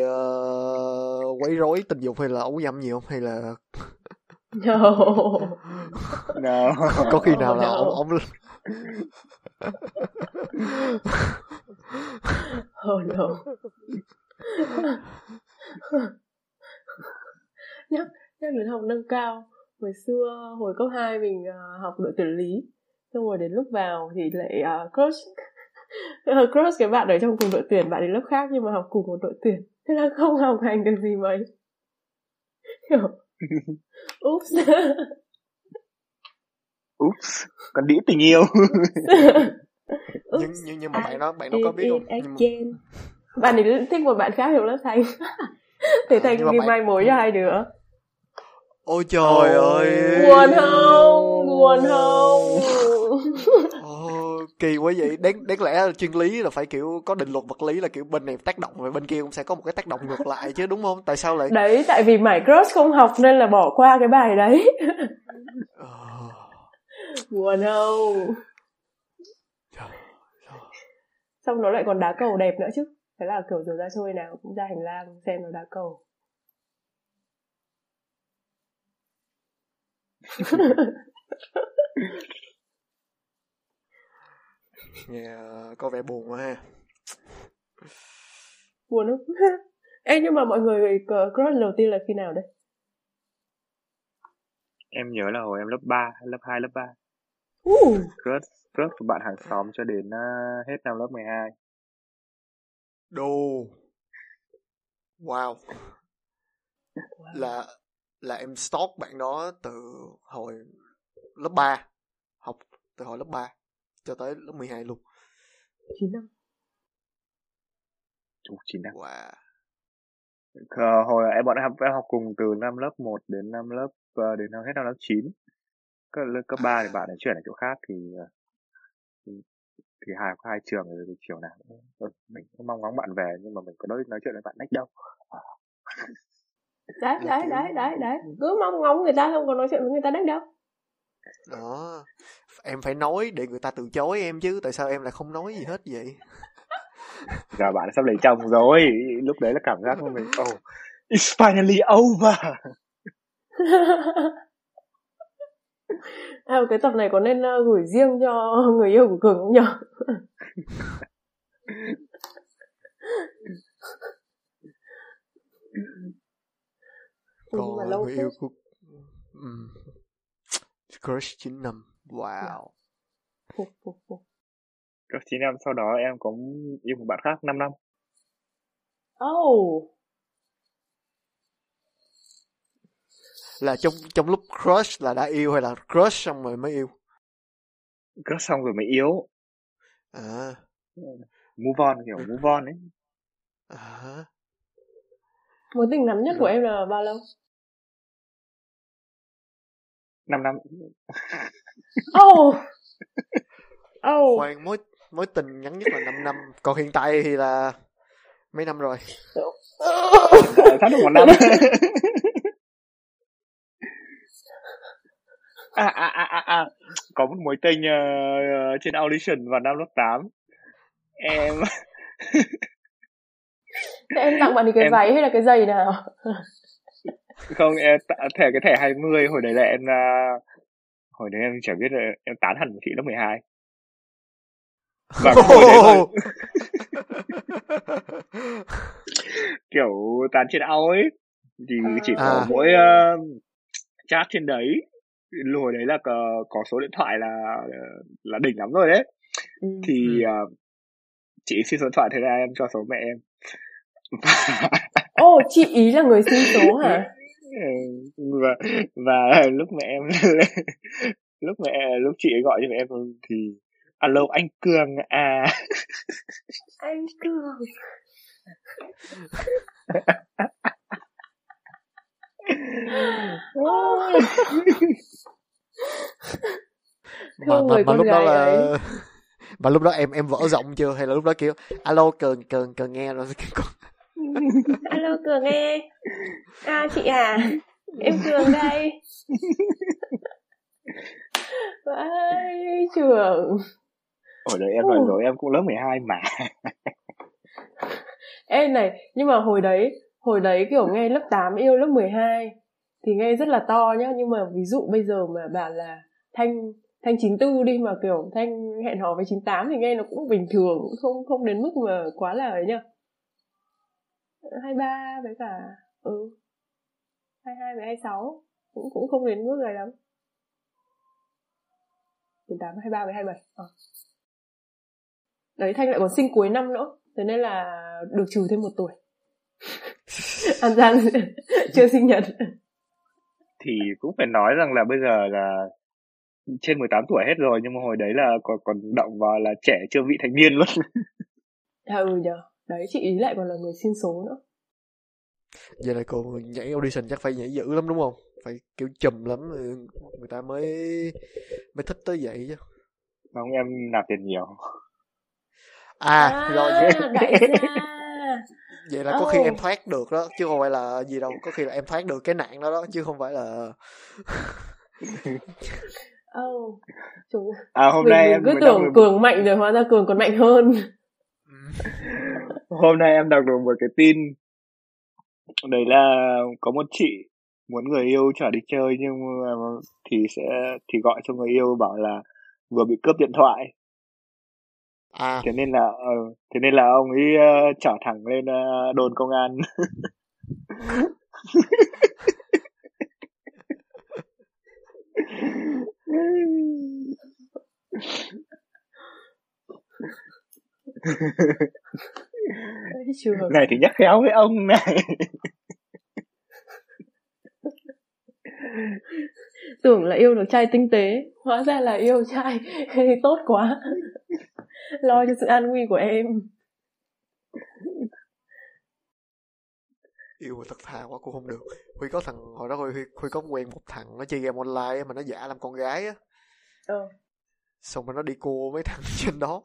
quấy rối tình dục hay là ấu dâm nhiều không? Hay là... No. Có khi nào là ông... Oh no. Nhắc đến học nâng cao, hồi xưa hồi cấp 2 mình học đội tuyển lý, xong rồi đến lúc vào thì lại crush cái bạn ở trong cùng đội tuyển, bạn đến lớp khác nhưng mà học cùng một đội tuyển, thế là không học hành được gì mấy, kiểu oops. Oops, còn đĩ tình yêu. nhưng mà bạn nó có biết không? Nhưng mà... bạn ấy thích một bạn khác hiểu lớp Thành. Thế Thành đi mai mối cho hai đứa. Ôi trời ơi. Buồn không? Ôi kỳ quá vậy. Đáng lẽ chuyên lý là phải kiểu có định luật vật lý là kiểu bên này tác động và bên kia cũng sẽ có một cái tác động ngược lại chứ, đúng không? Tại sao lại đấy? Tại vì Microsoft không học nên là bỏ qua cái bài đấy. Buồn không? Xong nó lại còn đá cầu đẹp nữa chứ. Thế là kiểu giờ ra chơi nào cũng ra hành lang xem nó đá cầu. Nghe có vẻ buồn quá ha. Buồn không? Ê nhưng mà mọi người crush đầu tiên là khi nào đấy? Em nhớ là hồi em lớp 3, lớp 2, lớp 3. Crush của bạn hàng xóm cho đến hết năm lớp 12. Đồ. Wow. Là em stalk bạn đó từ hồi lớp 3, học từ hồi lớp 3 cho tới lớp 12 luôn. 9 năm. 9 năm. Wow. Hồi bọn em học cùng từ năm lớp 1 đến năm lớp đến hết năm lớp 9. Cấp 3 thì bạn ấy chuyển ở chỗ khác thì hai trường thì chiều nào mình cũng mong ngóng bạn về nhưng mà mình có nói chuyện với bạn nách đâu. Đấy. Cứ mong ngóng người ta không còn nói chuyện với người ta nách đâu. Đó. Em phải nói để người ta từ chối em chứ, tại sao em lại không nói gì hết vậy? Giờ bạn sắp lấy chồng rồi, lúc đấy là cảm giác của mình it's finally over. Cái tập này có nên gửi riêng cho người yêu của Cường không nhỉ? Còn người yêu của crush 9 năm. Wow. Crush 9 năm, sau đó em cũng yêu một bạn khác 5 năm. Là trong lúc crush là đã yêu hay là crush xong rồi mới yêu? Crush xong rồi mới yêu. Move on, kiểu move on ấy. Mối tình ngắn nhất của em là bao lâu? 5 năm. Khoan, mối tình ngắn nhất là 5 năm. Còn hiện tại thì là mấy năm rồi? Tháng được 1 năm. Có một mối tình trên Audition vào năm lớp 8. Em thế em tặng bạn đi cái váy hay là cái giày nào? Không, em thẻ cái thẻ 20. Hồi đấy là em hồi đấy em chả biết là em tán hẳn chị lớp 12. Và hồi đấy là... kiểu tán trên ao ấy thì chỉ có mỗi chat trên đấy. Hồi đấy là có số điện thoại là đỉnh lắm rồi đấy. Thì chị xin số điện thoại, thế là em cho số mẹ em. Chị ý là người xin số hả? Và lúc mẹ em lúc chị ấy gọi cho mẹ em thì alo anh Cường à. Anh Cường. Mà lúc đó là ấy. Mà lúc đó em vỡ giọng chưa hay là lúc đó kiểu alo Cường nghe rồi alo Cường nghe chị à em Cường đây. Vãi trưởng. Hồi đấy em nói rồi, em cũng lớp 12 mà. Ê này, nhưng mà hồi đấy kiểu nghe lớp 8 yêu lớp 12 thì nghe rất là to nhá, nhưng mà ví dụ bây giờ mà bảo là Thanh 94 đi, mà kiểu Thanh hẹn hò với 98 thì nghe nó cũng bình thường, cũng không đến mức mà quá là ấy nhá. 23 với cả 22 với 26 cũng không đến mức này lắm. 98 23 với 27. Đấy, Thanh lại còn sinh cuối năm nữa, thế nên là được trừ thêm 1 tuổi. An Giang chưa sinh nhật. Thì cũng phải nói rằng là bây giờ là trên 18 tuổi hết rồi, nhưng mà hồi đấy là còn động vào là trẻ chưa vị thành niên luôn. Nhờ. Đấy, chị ý lại còn là người xin số nữa. Vậy là cô nhảy audition chắc phải nhảy dữ lắm đúng không? Phải kiểu chùm lắm người ta mới thích tới vậy chứ. mà ông em nạp tiền nhiều. Rồi vậy vậy là có khi em thoát được đó, chứ không phải là gì đâu, có khi là em thoát được cái nạn đó đó, chứ không phải là hôm nay em cứ tưởng Cường mạnh rồi, hóa ra Cường còn mạnh hơn. Hôm nay em đọc được một cái tin, đấy là có một chị muốn người yêu chở đi chơi nhưng thì gọi cho người yêu bảo là vừa bị cướp điện thoại. Thế nên là ông ấy chở thẳng lên đồn công an. Này thì nhắc khéo với ông này. Tưởng là yêu được trai tinh tế, hóa ra là yêu trai tốt quá, lo cho sự an nguy của em. Yêu mà thật thà quá cũng không được. Huy có thằng hồi đó Huy có quen một thằng, nó chơi game online mà nó giả làm con gái á. Xong mà nó đi cua mấy thằng trên đó.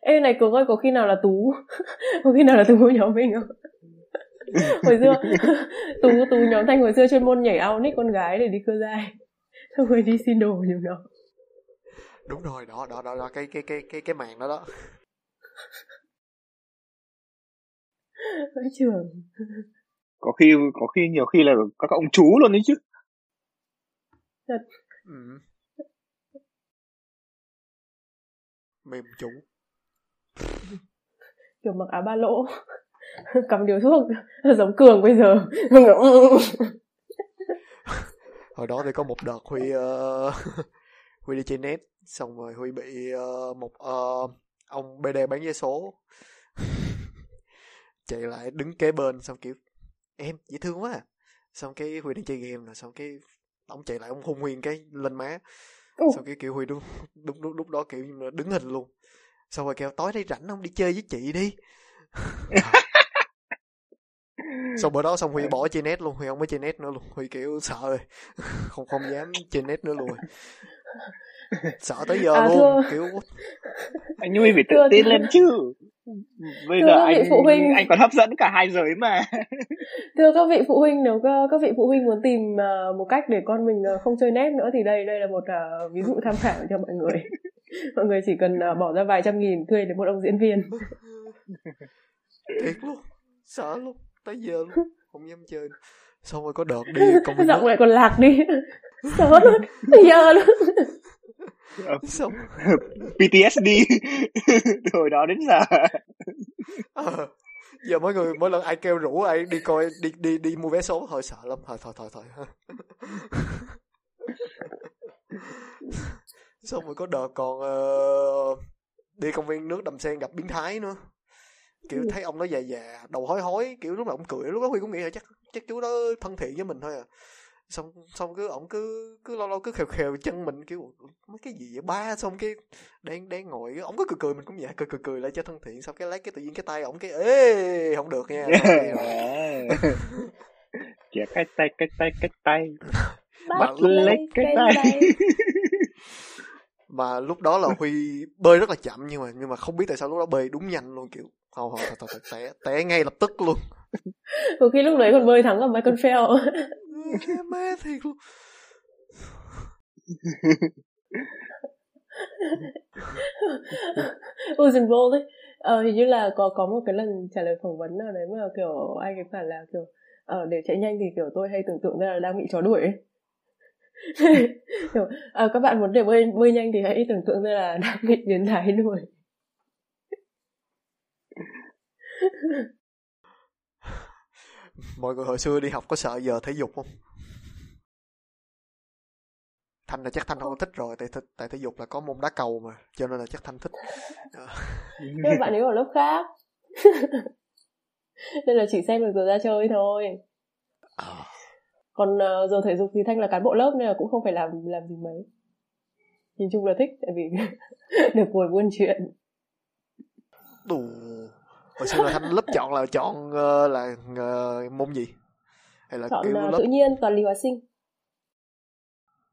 Ê này Cường ơi, có khi nào là Tú nhóm mình không? Hồi xưa Tú nhóm Thanh hồi xưa chuyên môn nhảy ao nick con gái để đi cưa dai, xong rồi đi xin đồ nhiều đó. Đúng rồi, đó cái màn đó đó. Ở trường có khi nhiều khi là các ông chú luôn đấy chứ. Thật. Mềm chú. Kiểu mặc áo ba lỗ, cầm điếu thuốc giống Cường bây giờ. Hồi đó thì có một đợt Huy đi trên net, xong rồi Huy bị một ông BD bán vé số chạy lại đứng kế bên, xong kiểu em dễ thương quá à. Xong cái Huy đang chơi game rồi, xong cái ông chạy lại ông hôn Huy cái lên má. Xong cái kiểu Huy đúng lúc đó kiểu đứng hình luôn. Xong rồi kêu tối nay rảnh không, đi chơi với chị đi. Xong bữa đó xong Huy bỏ chơi net luôn, Huy không mới chơi net nữa luôn. Huy kiểu sợ rồi, không dám chơi net nữa luôn, sợ tới giờ luôn. Kiểu anh Huy phải tự tin lên chứ, bây giờ anh còn hấp dẫn cả hai giới mà. Thưa các vị phụ huynh, nếu các vị phụ huynh muốn tìm một cách để con mình không chơi net nữa thì đây là một ví dụ tham khảo cho mọi người. Mọi người chỉ cần bỏ ra vài trăm nghìn thuê đến một ông diễn viên. Thiệt luôn, sợ luôn, tới giờ luôn, không dám chơi. Xong rồi có đợt đi công giọng lại còn lạc đi, sợ luôn, tới giờ luôn. Xong PTSD hồi đó đến giờ. Giờ mỗi lần ai kêu rủ ai đi coi đi mua vé số, thôi sợ lắm, thôi. Xong rồi có đợt còn đi công viên nước Đầm Sen gặp biến thái nữa, kiểu thấy ông nó già già đầu hói, kiểu lúc nào ông cười, lúc đó Huy cũng nghĩ là chắc chú đó thân thiện với mình thôi à. Xong cứ ổng cứ lâu cứ khều chân mình, kiểu mấy cái gì vậy ba. Xong cái đang ngồi ổng cứ cười mình cũng vậy, cười lại cho thân thiện. Xong cái lấy cái tự nhiên cái tay ổng cái ê không được nha. Chẹp cái tay bắt lấy cái tay. Mà lúc đó là Huy bơi rất là chậm, nhưng mà không biết tại sao lúc đó bơi đúng nhanh luôn, kiểu thôi té ngay lập tức luôn. Có khi lúc đấy còn bơi thắng là Michael Phelps. Má thiệt luôn. Usain Bolt đấy, hình như là có một cái lần trả lời phỏng vấn nào đấy mà kiểu anh ấy phản là kiểu để chạy nhanh thì kiểu tôi hay tưởng tượng ra là đang bị chó đuổi ấy. Kiểu, các bạn muốn để bơi nhanh thì hãy tưởng tượng ra là đang bị biến thái đuổi. Mọi người hồi xưa đi học có sợ giờ thể dục không? Thanh là chắc Thanh không thích rồi, tại thể dục là có môn đá cầu mà, cho nên là chắc Thanh thích. Các bạn ấy ở lớp khác nên là chỉ xem được giờ ra chơi thôi. Còn giờ thể dục thì Thanh là cán bộ lớp nên là cũng không phải làm gì mấy. Nhìn chung là thích, tại vì được ngồi buôn chuyện. Hồi xưa là Thanh lớp chọn là môn gì? Hay là chọn kiểu lớp tự nhiên, toàn lý hóa sinh.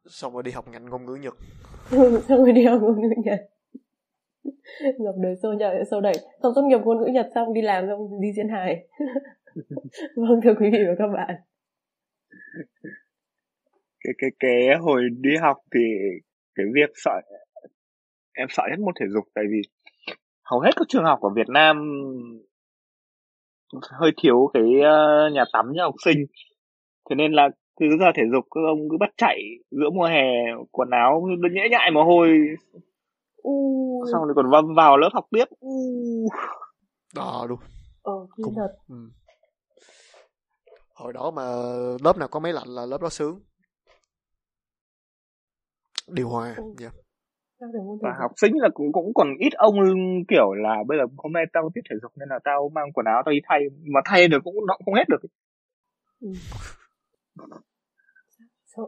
Xong rồi đi học ngành ngôn ngữ Nhật. Xong rồi đi học ngôn ngữ Nhật. Dọc đời sâu đẩy. Xong tốt nghiệp ngôn ngữ Nhật xong đi làm, xong đi diễn hài. Vâng, thưa quý vị và các bạn. Cái hồi đi học thì cái việc sợ, em sợ nhất môn thể dục. Tại vì hầu hết các trường học ở Việt Nam hơi thiếu cái nhà tắm cho học sinh. Thế nên là cứ giờ thể dục các ông cứ bắt chạy giữa mùa hè, quần áo nhễ nhại mồ hôi, xong rồi còn vâm vào lớp học tiếp. Đó đúng. Cũng thật. Hồi đó mà lớp nào có máy lạnh là lớp đó sướng. Điều hòa. Dạ. Và học sinh là cũng còn ít ông kiểu là bây giờ hôm nay tao tiết thể dục nên là tao mang quần áo tao đi thay, mà thay được cũng nó cũng không hết được. Sợ.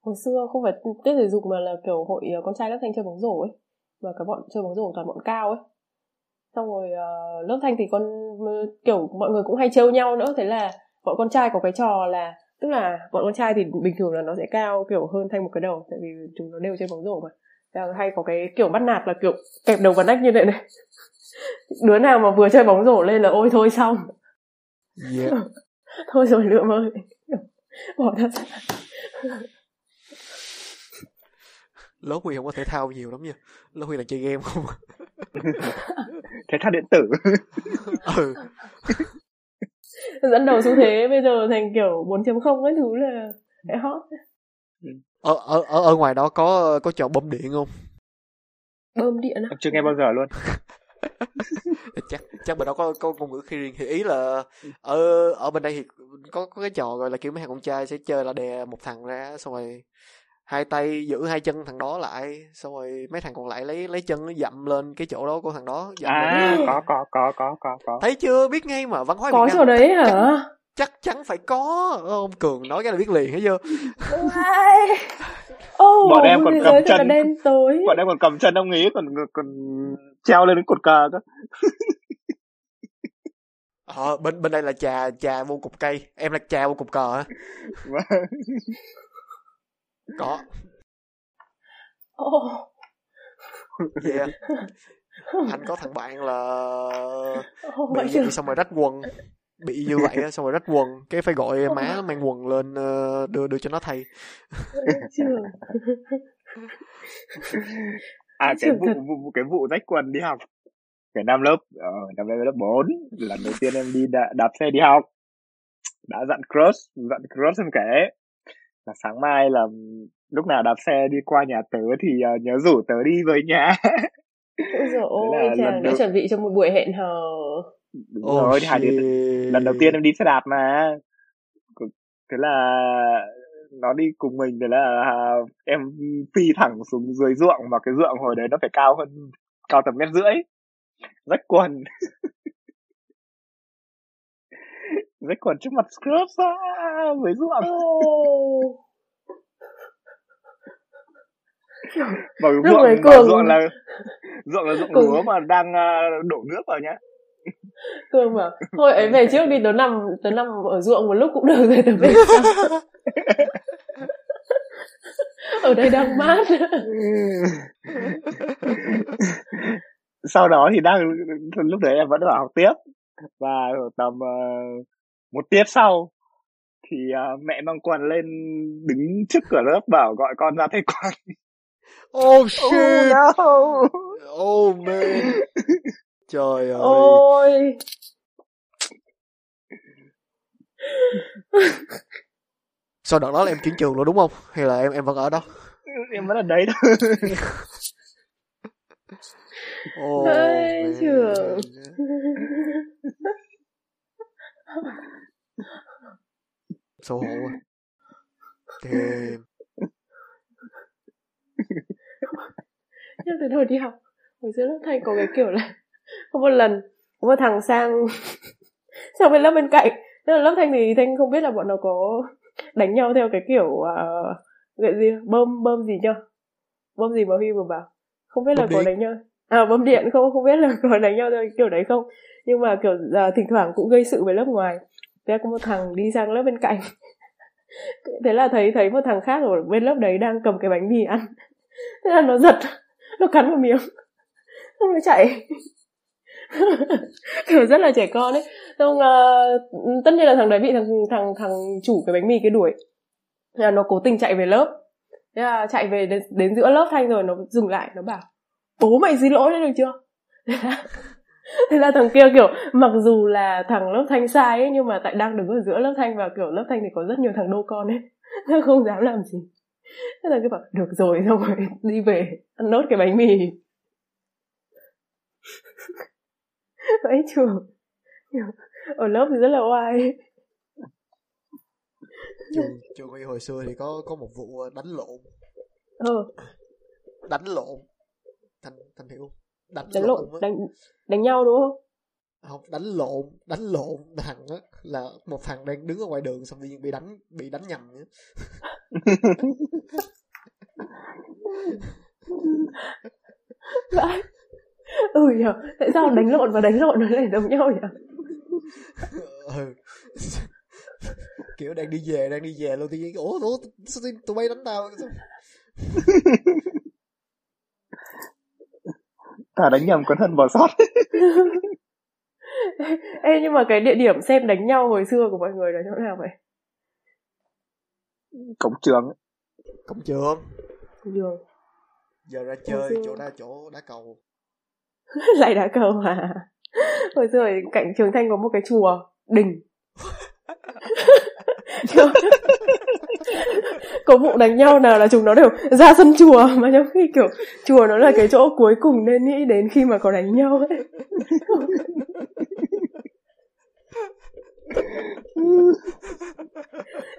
Hồi xưa không phải tiết thể dục mà là kiểu hội con trai lớp Thanh chơi bóng rổ ấy, mà cái bọn chơi bóng rổ toàn bọn cao ấy. Xong rồi lớp Thanh thì con kiểu mọi người cũng hay trêu nhau nữa. Thế là bọn con trai có cái trò là, tức là bọn con trai thì bình thường là nó sẽ cao kiểu hơn Thanh một cái đầu, tại vì chúng nó đều chơi bóng rổ mà. Hay có cái kiểu bắt nạt là kiểu kẹp đầu vào nách như thế này. Đứa nào mà vừa chơi bóng rổ lên là ôi thôi xong. Yeah. Thôi rồi lượm ơi. Bỏ ra. Lớp Huy không có thể thao nhiều lắm nha. Lớp Huy là chơi game không. Thể thao điện tử. Ừ. Dẫn đầu xu thế bây giờ thành kiểu 4.0 cái thứ là cái hot. Ở ngoài đó có trò bơm điện không? Bơm điện á? Chưa nghe bao giờ luôn. chắc bên đó có ngôn ngữ khi riêng. Thì ý là ở bên đây thì có cái trò gọi là kiểu mấy thằng con trai sẽ chơi là đè một thằng ra, xong rồi hai tay giữ hai chân thằng đó lại, xong rồi mấy thằng còn lại lấy chân nó dậm lên cái chỗ đó của thằng đó. Có. Thấy chưa, biết ngay mà, văn hóa Việt Nam. Có chỗ đấy hả? Chắc chắn phải có. Ông Cường nói cái là biết liền hết chưa? Bọn em còn cầm chân. Bọn em còn cầm chân ông nghĩ còn treo lên cái cột cờ cơ. Bên đây là trà vô cục cây, em là trà vô cục cờ hả? Có. Yeah. Anh có thằng bạn là bị vậy, xong rồi rách quần, bị như vậy á, xong rồi rách quần cái phải gọi má mang quần lên đưa cho nó thay. Cái vụ rách quần đi học. Cái năm lớp lớp 4 lần đầu tiên em đi đạp xe đi học, đã dặn crush em kể là sáng mai là lúc nào đạp xe đi qua nhà tớ thì nhớ rủ tớ đi với nhà. Ôi trời, đã chuẩn bị cho một buổi hẹn hò. Đúng rồi, lần đầu tiên em đi xe đạp mà. Thế là nó đi cùng mình, thế là em phi thẳng xuống dưới ruộng, mà cái ruộng hồi đấy nó phải cao tầm 1,5 mét, rách quần. Rách quần trước mặt scrubs ra dưới ruộng. Bảo ruộng là ruộng lúa mà đang đổ nước vào nhá. Cường bảo thôi ấy về trước đi, tớ nằm ở ruộng một lúc cũng được rồi, tớ về sau. Ở đây đang mát. Sau đó thì lúc đấy em vẫn vào học tiếp, và tầm một tiết sau thì mẹ mang quần lên đứng trước cửa lớp bảo gọi con ra thay quần. Oh shit. Oh no. Oh man. Trời ơi. Ôi. Sau đợt đó là em chuyển trường luôn đúng không? Hay là em vẫn ở đó? Em vẫn ở đấy đó. Oh, trường. Xấu hổ quá. Nhưng từ hồi đi học, hồi xưa lớp Thanh có cái kiểu là có một thằng sang bên lớp bên cạnh. Tức là lớp Thanh thì Thanh không biết là bọn nó có đánh nhau theo cái kiểu gọi gì, bơm gì nhá, bơm gì mà Huy vừa bảo, không biết là có đánh nhau bơm điện, không biết là có đánh nhau theo cái kiểu đấy không, nhưng mà kiểu thỉnh thoảng cũng gây sự với lớp ngoài. Thế có một thằng đi sang lớp bên cạnh Thế là thấy một thằng khác ở bên lớp đấy đang cầm cái bánh mì ăn, thế là nó giật, nó cắn một miếng, xong nó chạy. Kiểu rất là trẻ con ấy. Xong tất nhiên là thằng đấy bị thằng chủ cái bánh mì cái đuổi, thế là nó cố tình chạy về lớp. Thế là chạy về đến giữa lớp Thanh rồi nó dừng lại, nó bảo bố mày xin lỗi đấy được chưa. Thế là thằng kia kiểu mặc dù là thằng lớp Thanh sai ấy, nhưng mà tại đang đứng ở giữa lớp Thanh, và kiểu lớp Thanh thì có rất nhiều thằng đô con ấy, nó không dám làm gì. Thế là cứ bảo được rồi, xong rồi đi về ăn nốt cái bánh mì. Vãi trường ở lớp thì rất là oai. Trường Huy hồi xưa thì có một vụ đánh lộn. Đánh lộn Thành hiểu không? Đánh lộn đánh nhau đúng không? Không, đánh lộn thằng á, là một thằng đang đứng ở ngoài đường xong tự nhiên bị đánh nhầm nữa. Vãi. Nhờ, tại sao đánh lộn nó lại giống nhau nhỉ? Kiểu đang đi về luôn thì ủa tụi bay đánh tao. Ta đánh nhầm cẩn thận bỏ sót. Ê, nhưng mà cái địa điểm xem đánh nhau hồi xưa của mọi người là chỗ nào vậy? Cổng trường. Giờ ra chơi chỗ đá cầu. Lại đá cầu à? Hồi xưa ở cạnh trường Thanh có một cái chùa đình. Có vụ đánh nhau nào là chúng nó đều ra sân chùa, mà trong khi kiểu chùa nó là cái chỗ cuối cùng nên nghĩ đến khi mà có đánh nhau ấy.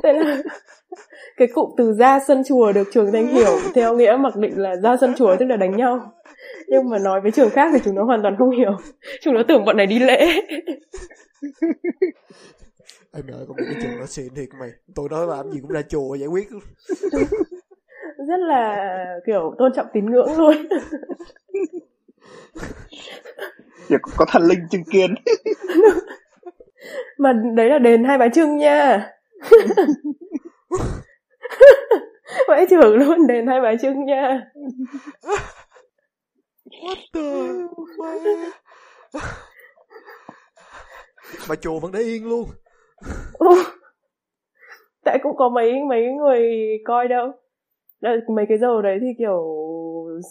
Thế là cái cụm từ ra sân chùa được trường Thanh hiểu theo nghĩa mặc định là ra sân chùa tức là đánh nhau, nhưng mà nói với trường khác thì chúng nó hoàn toàn không hiểu, chúng nó tưởng bọn này đi lễ. Ê mẹ ơi, con cái trường nó xịn thiệt mày. Tôi nói làm gì cũng ra chùa giải quyết. Rất là kiểu tôn trọng tín ngưỡng luôn. Có thần linh chứng kiến. Mà đấy là đền Hai Bà Trưng nha. Vãi trưởng luôn, đền Hai Bà Trưng nha. What the... Mà chùa vẫn để yên luôn. Tại cũng có mấy người coi đâu. Mấy cái giờ đấy thì kiểu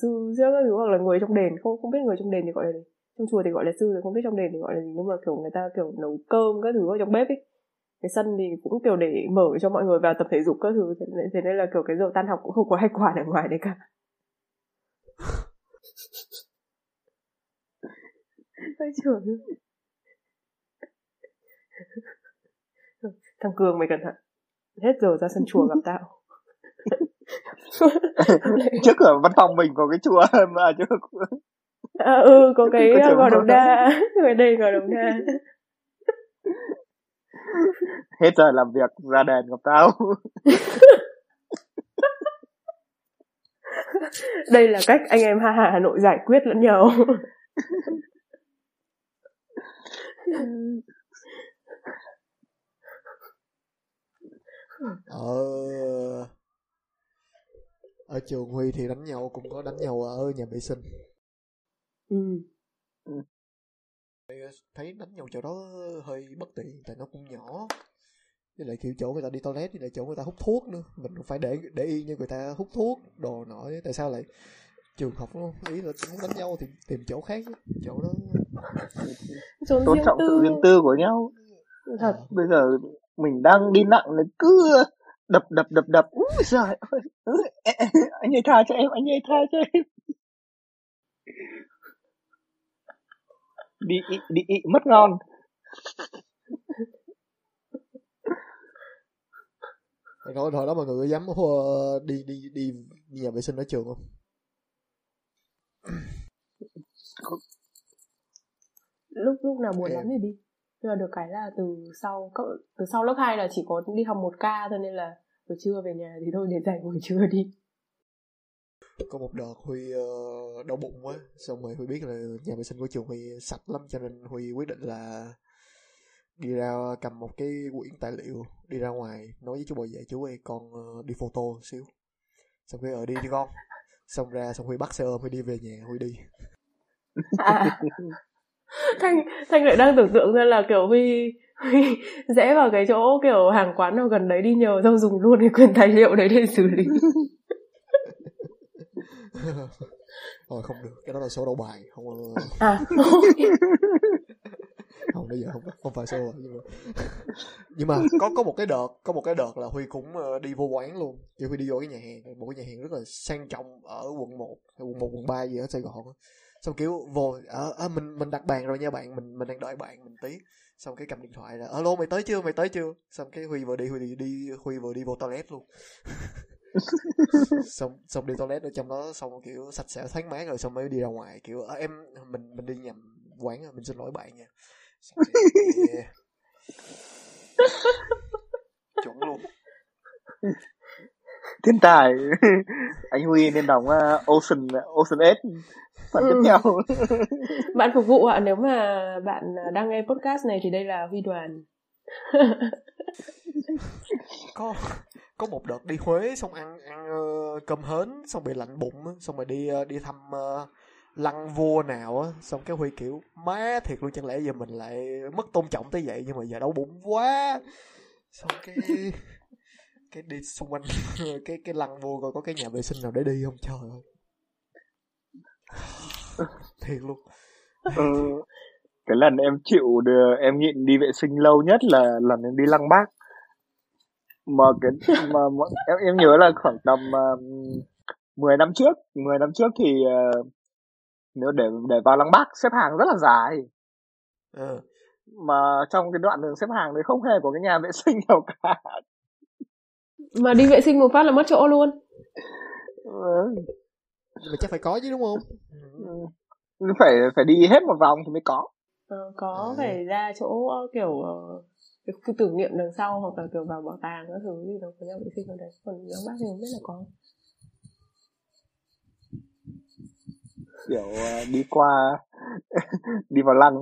sư giữa các thứ, hoặc là người trong đền, không biết người trong đền thì gọi là gì, trong chùa thì gọi là sư rồi không biết trong đền thì gọi là gì, nhưng mà kiểu người ta kiểu nấu cơm các thứ ở trong bếp ấy. Cái sân thì cũng kiểu để mở cho mọi người vào tập thể dục các thứ, thế nên là kiểu cái giờ tan học cũng không có hay quản ở ngoài đấy cả. Vãi trưởng. Thằng Cường mày cẩn thận, hết giờ ra sân chùa gặp tao. Trước cửa văn phòng mình có cái chùa mà chứ. Có cái Gò Đồng Đa, ở đây Gò Đồng Đa. Hết giờ làm việc ra đèn gặp tao. Đây là cách anh em Hà Nội giải quyết lẫn nhau. Ở trường Huy thì đánh nhau cũng có đánh nhau ở nhà vệ sinh. Thấy đánh nhau chỗ đó hơi bất tiện, tại nó cũng nhỏ, với lại kiểu chỗ người ta đi toilet, với lại chỗ người ta hút thuốc nữa, mình cũng phải để yên như người ta hút thuốc đồ nọ. Tại sao lại trường học luôn, ý là muốn đánh nhau thì tìm chỗ khác, chỗ đó tôn trọng sự riêng tư của nhau thật. Bây giờ mình đang đi nặng là cứ đập. Úi giời ơi, anh ơi tha cho em, đi mất ngon. Hồi đó mọi người có dám đi nhà vệ sinh ở trường không? Lúc nào buồn lắm thì đi. Nhưng mà được cái là từ sau lớp 2 là chỉ có đi học 1K thôi, nên là buổi trưa về nhà thì thôi để dành buổi trưa đi. Có một đợt Huy đau bụng quá, xong rồi Huy biết là nhà vệ sinh của trường Huy sạch lắm, cho nên Huy quyết định là đi ra cầm một cái quyển tài liệu đi ra ngoài, nói với chú bảo vệ, chú ơi con đi photo xíu, xong cái ở đi đi con, xong ra xong Huy bắt xe ôm Huy đi về nhà Huy đi. Thanh lại đang tưởng tượng ra là kiểu Huy rẽ vào cái chỗ kiểu hàng quán nào gần đấy đi nhờ, xong dùng luôn cái quyển tài liệu đấy để xử lý. Rồi không được, cái đó là số đầu bài không. Không, bây giờ không phải show rồi. Nhưng mà có một cái đợt là Huy cũng đi vô quán luôn. Thì Huy đi vô cái nhà hàng, một cái nhà hàng rất là sang trọng ở quận 1, quận 3 gì ở Sài Gòn. Xong kiểu vô mình đặt bàn rồi nha bạn, mình đang đợi bạn mình tí. Xong cái cầm điện thoại là alo mày tới chưa. Xong cái Huy vừa đi vô toilet luôn. xong đi toilet ở trong đó, xong kiểu sạch sẽ thoáng mát rồi xong mới đi ra ngoài, kiểu mình đi nhầm quán rồi, mình xin lỗi bạn nha. Chuẩn luôn. Thiên tài. Anh Huy nên đóng Ocean 8 bạn tiếp nhau. Bạn phục vụ ạ, nếu mà bạn đang nghe podcast này thì đây là Huy Đoàn. Có một đợt đi Huế xong ăn cơm hến, xong bị lạnh bụng, xong rồi đi thăm lăng vua nào á, xong cái Huy kiểu má thiệt luôn, chẳng lẽ giờ mình lại mất tôn trọng tới vậy, nhưng mà giờ đau bụng quá, xong cái đi xung quanh cái lăng vua coi có cái nhà vệ sinh nào để đi không, trời ơi thiệt luôn. Cái lần em chịu được, em nhịn đi vệ sinh lâu nhất là lần em đi lăng Bác. Mà em nhớ là khoảng tầm 10 năm trước thì nếu để vào lăng Bác xếp hàng rất là dài. Mà trong cái đoạn đường xếp hàng đấy không hề có cái nhà vệ sinh nào cả. Mà đi vệ sinh một phát là mất chỗ luôn. Mà chắc phải có chứ đúng không? Phải đi hết một vòng thì mới có. Phải ra chỗ kiểu cái khu tưởng niệm đằng sau, hoặc là kiểu vào bảo tàng các thứ gì đó có nhà vệ sinh ở đấy. Còn lăng Bác thì không biết là có. Kiểu đi qua đi vào lăng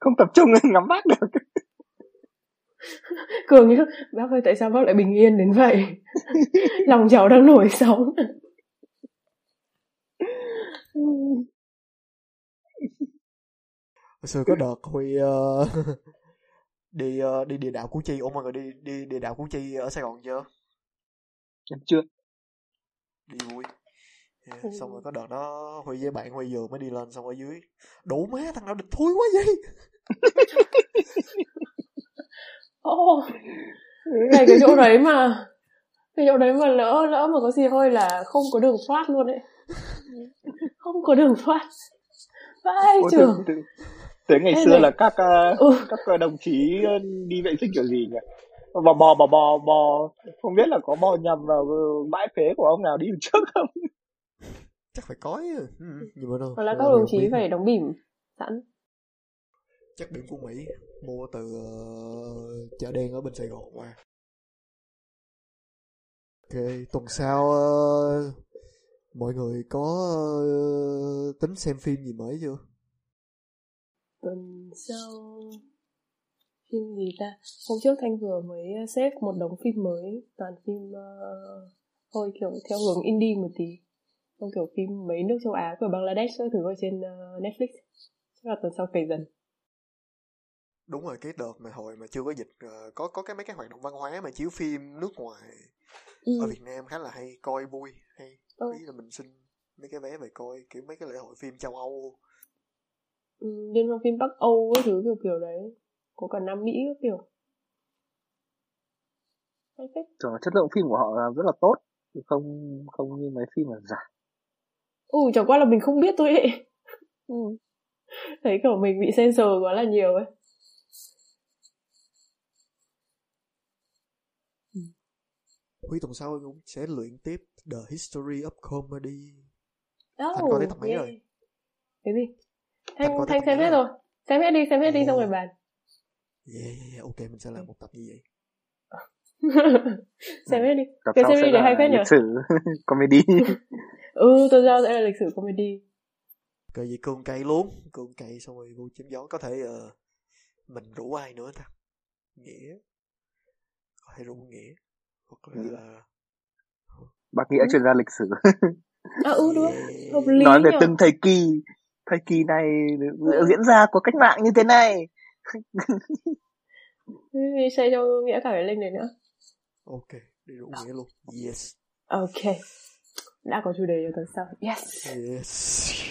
không tập trung ngắm Bác được. Cường nhớ bác ơi, tại sao bác lại bình yên đến vậy? Lòng cháu đang nổi sóng. Hồi xưa có đợt Huy đi địa đạo Củ Chi. Ủa mọi người đi địa đạo Củ Chi ở Sài Gòn chưa? Em chưa. Đi vui. Xong rồi có đợt đó Huy với bạn Huy vừa mới đi lên, xong ở dưới đủ má thằng nào địch thúi quá vậy. Này cái chỗ đấy mà lỡ mà có gì hơi là không có đường thoát luôn đấy. Không có đường thoát. Vai trưởng. Tới ngày xưa là các đồng chí đi vệ sinh kiểu gì nhỉ? Bò. Không biết là có bò nhầm vào bãi phế của ông nào đi trước không? Chắc phải có chứ. Hoặc là các đồng chí phải đóng bỉm sẵn. Chắc bỉm của Mỹ mua từ chợ đen ở bên Sài Gòn qua. Ok, tuần sau mọi người có tính xem phim gì mới chưa? Tuần sau phim gì ta? Hôm trước Thanh vừa mới xếp một đống phim mới, toàn phim thôi kiểu theo hướng indie một tí, không kiểu phim mấy nước châu Á của Bangladesh các thứ ở trên Netflix. Chắc là tuần sau cày dần. Đúng rồi, cái đợt mà hồi mà chưa có dịch có cái mấy cái hoạt động văn hóa mà chiếu phim nước ngoài ở Việt Nam khá là hay, coi vui hay. Ý là mình xin mấy cái vé về coi kiểu mấy cái lễ hội phim châu Âu, liên hoan phim Bắc Âu cái thứ kiểu đấy, có cả Nam Mỹ các kiểu. Trời, chất lượng phim của họ làm rất là tốt, không như mấy phim là giả. Chẳng qua là mình không biết thôi ấy. Thấy kiểu mình bị censor quá là nhiều ấy. Huy tuần sau cũng sẽ luyện tiếp The History of Comedy. Thành coi tới tập mấy rồi? Cái gì? Thanh xem hết rồi. Xem hết đi xong rồi bàn. Yeah, ok mình sẽ làm một tập như vậy. Xem hết đi. Cái series này hay phết nhỉ? Lịch sử comedy. Tuần sau sẽ là lịch sử comedy. Cờ gì cương cây luôn, cương cây xong rồi vô chém gió, có thể mình rủ ai nữa ta? Nghĩa có thể rủ Nghĩa hoặc là bác Nghĩa chuyên gia lịch sử. Đúng hợp lý. Nói về từng thời kỳ này diễn ra cuộc cách mạng như thế này. Vì xây cho Nghĩa cả cái link này nữa. Ok, để rủ Nghĩa luôn. Yes. Ok, đã có chủ đề rồi tuần sau. Yes. Yes.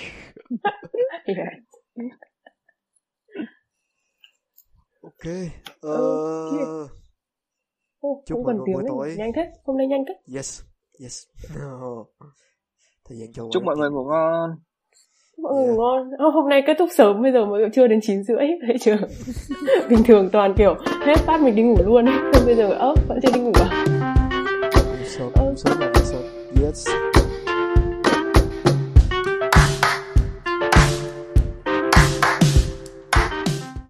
Yes. Ok. Chúc mừng buổi tối. Nhanh thế, hôm nay nhanh thế. Yes. Yes. Thời gian trôi. Chúc mọi người ngủ ngon. Mọi người ngủ ngon. Hôm nay kết thúc sớm, bây giờ mới chưa đến 9:30 đấy chưa. Bình thường toàn kiểu hết phát mình đi ngủ luôn. Không, bây giờ vẫn chưa đi ngủ à? Sớm. Yes.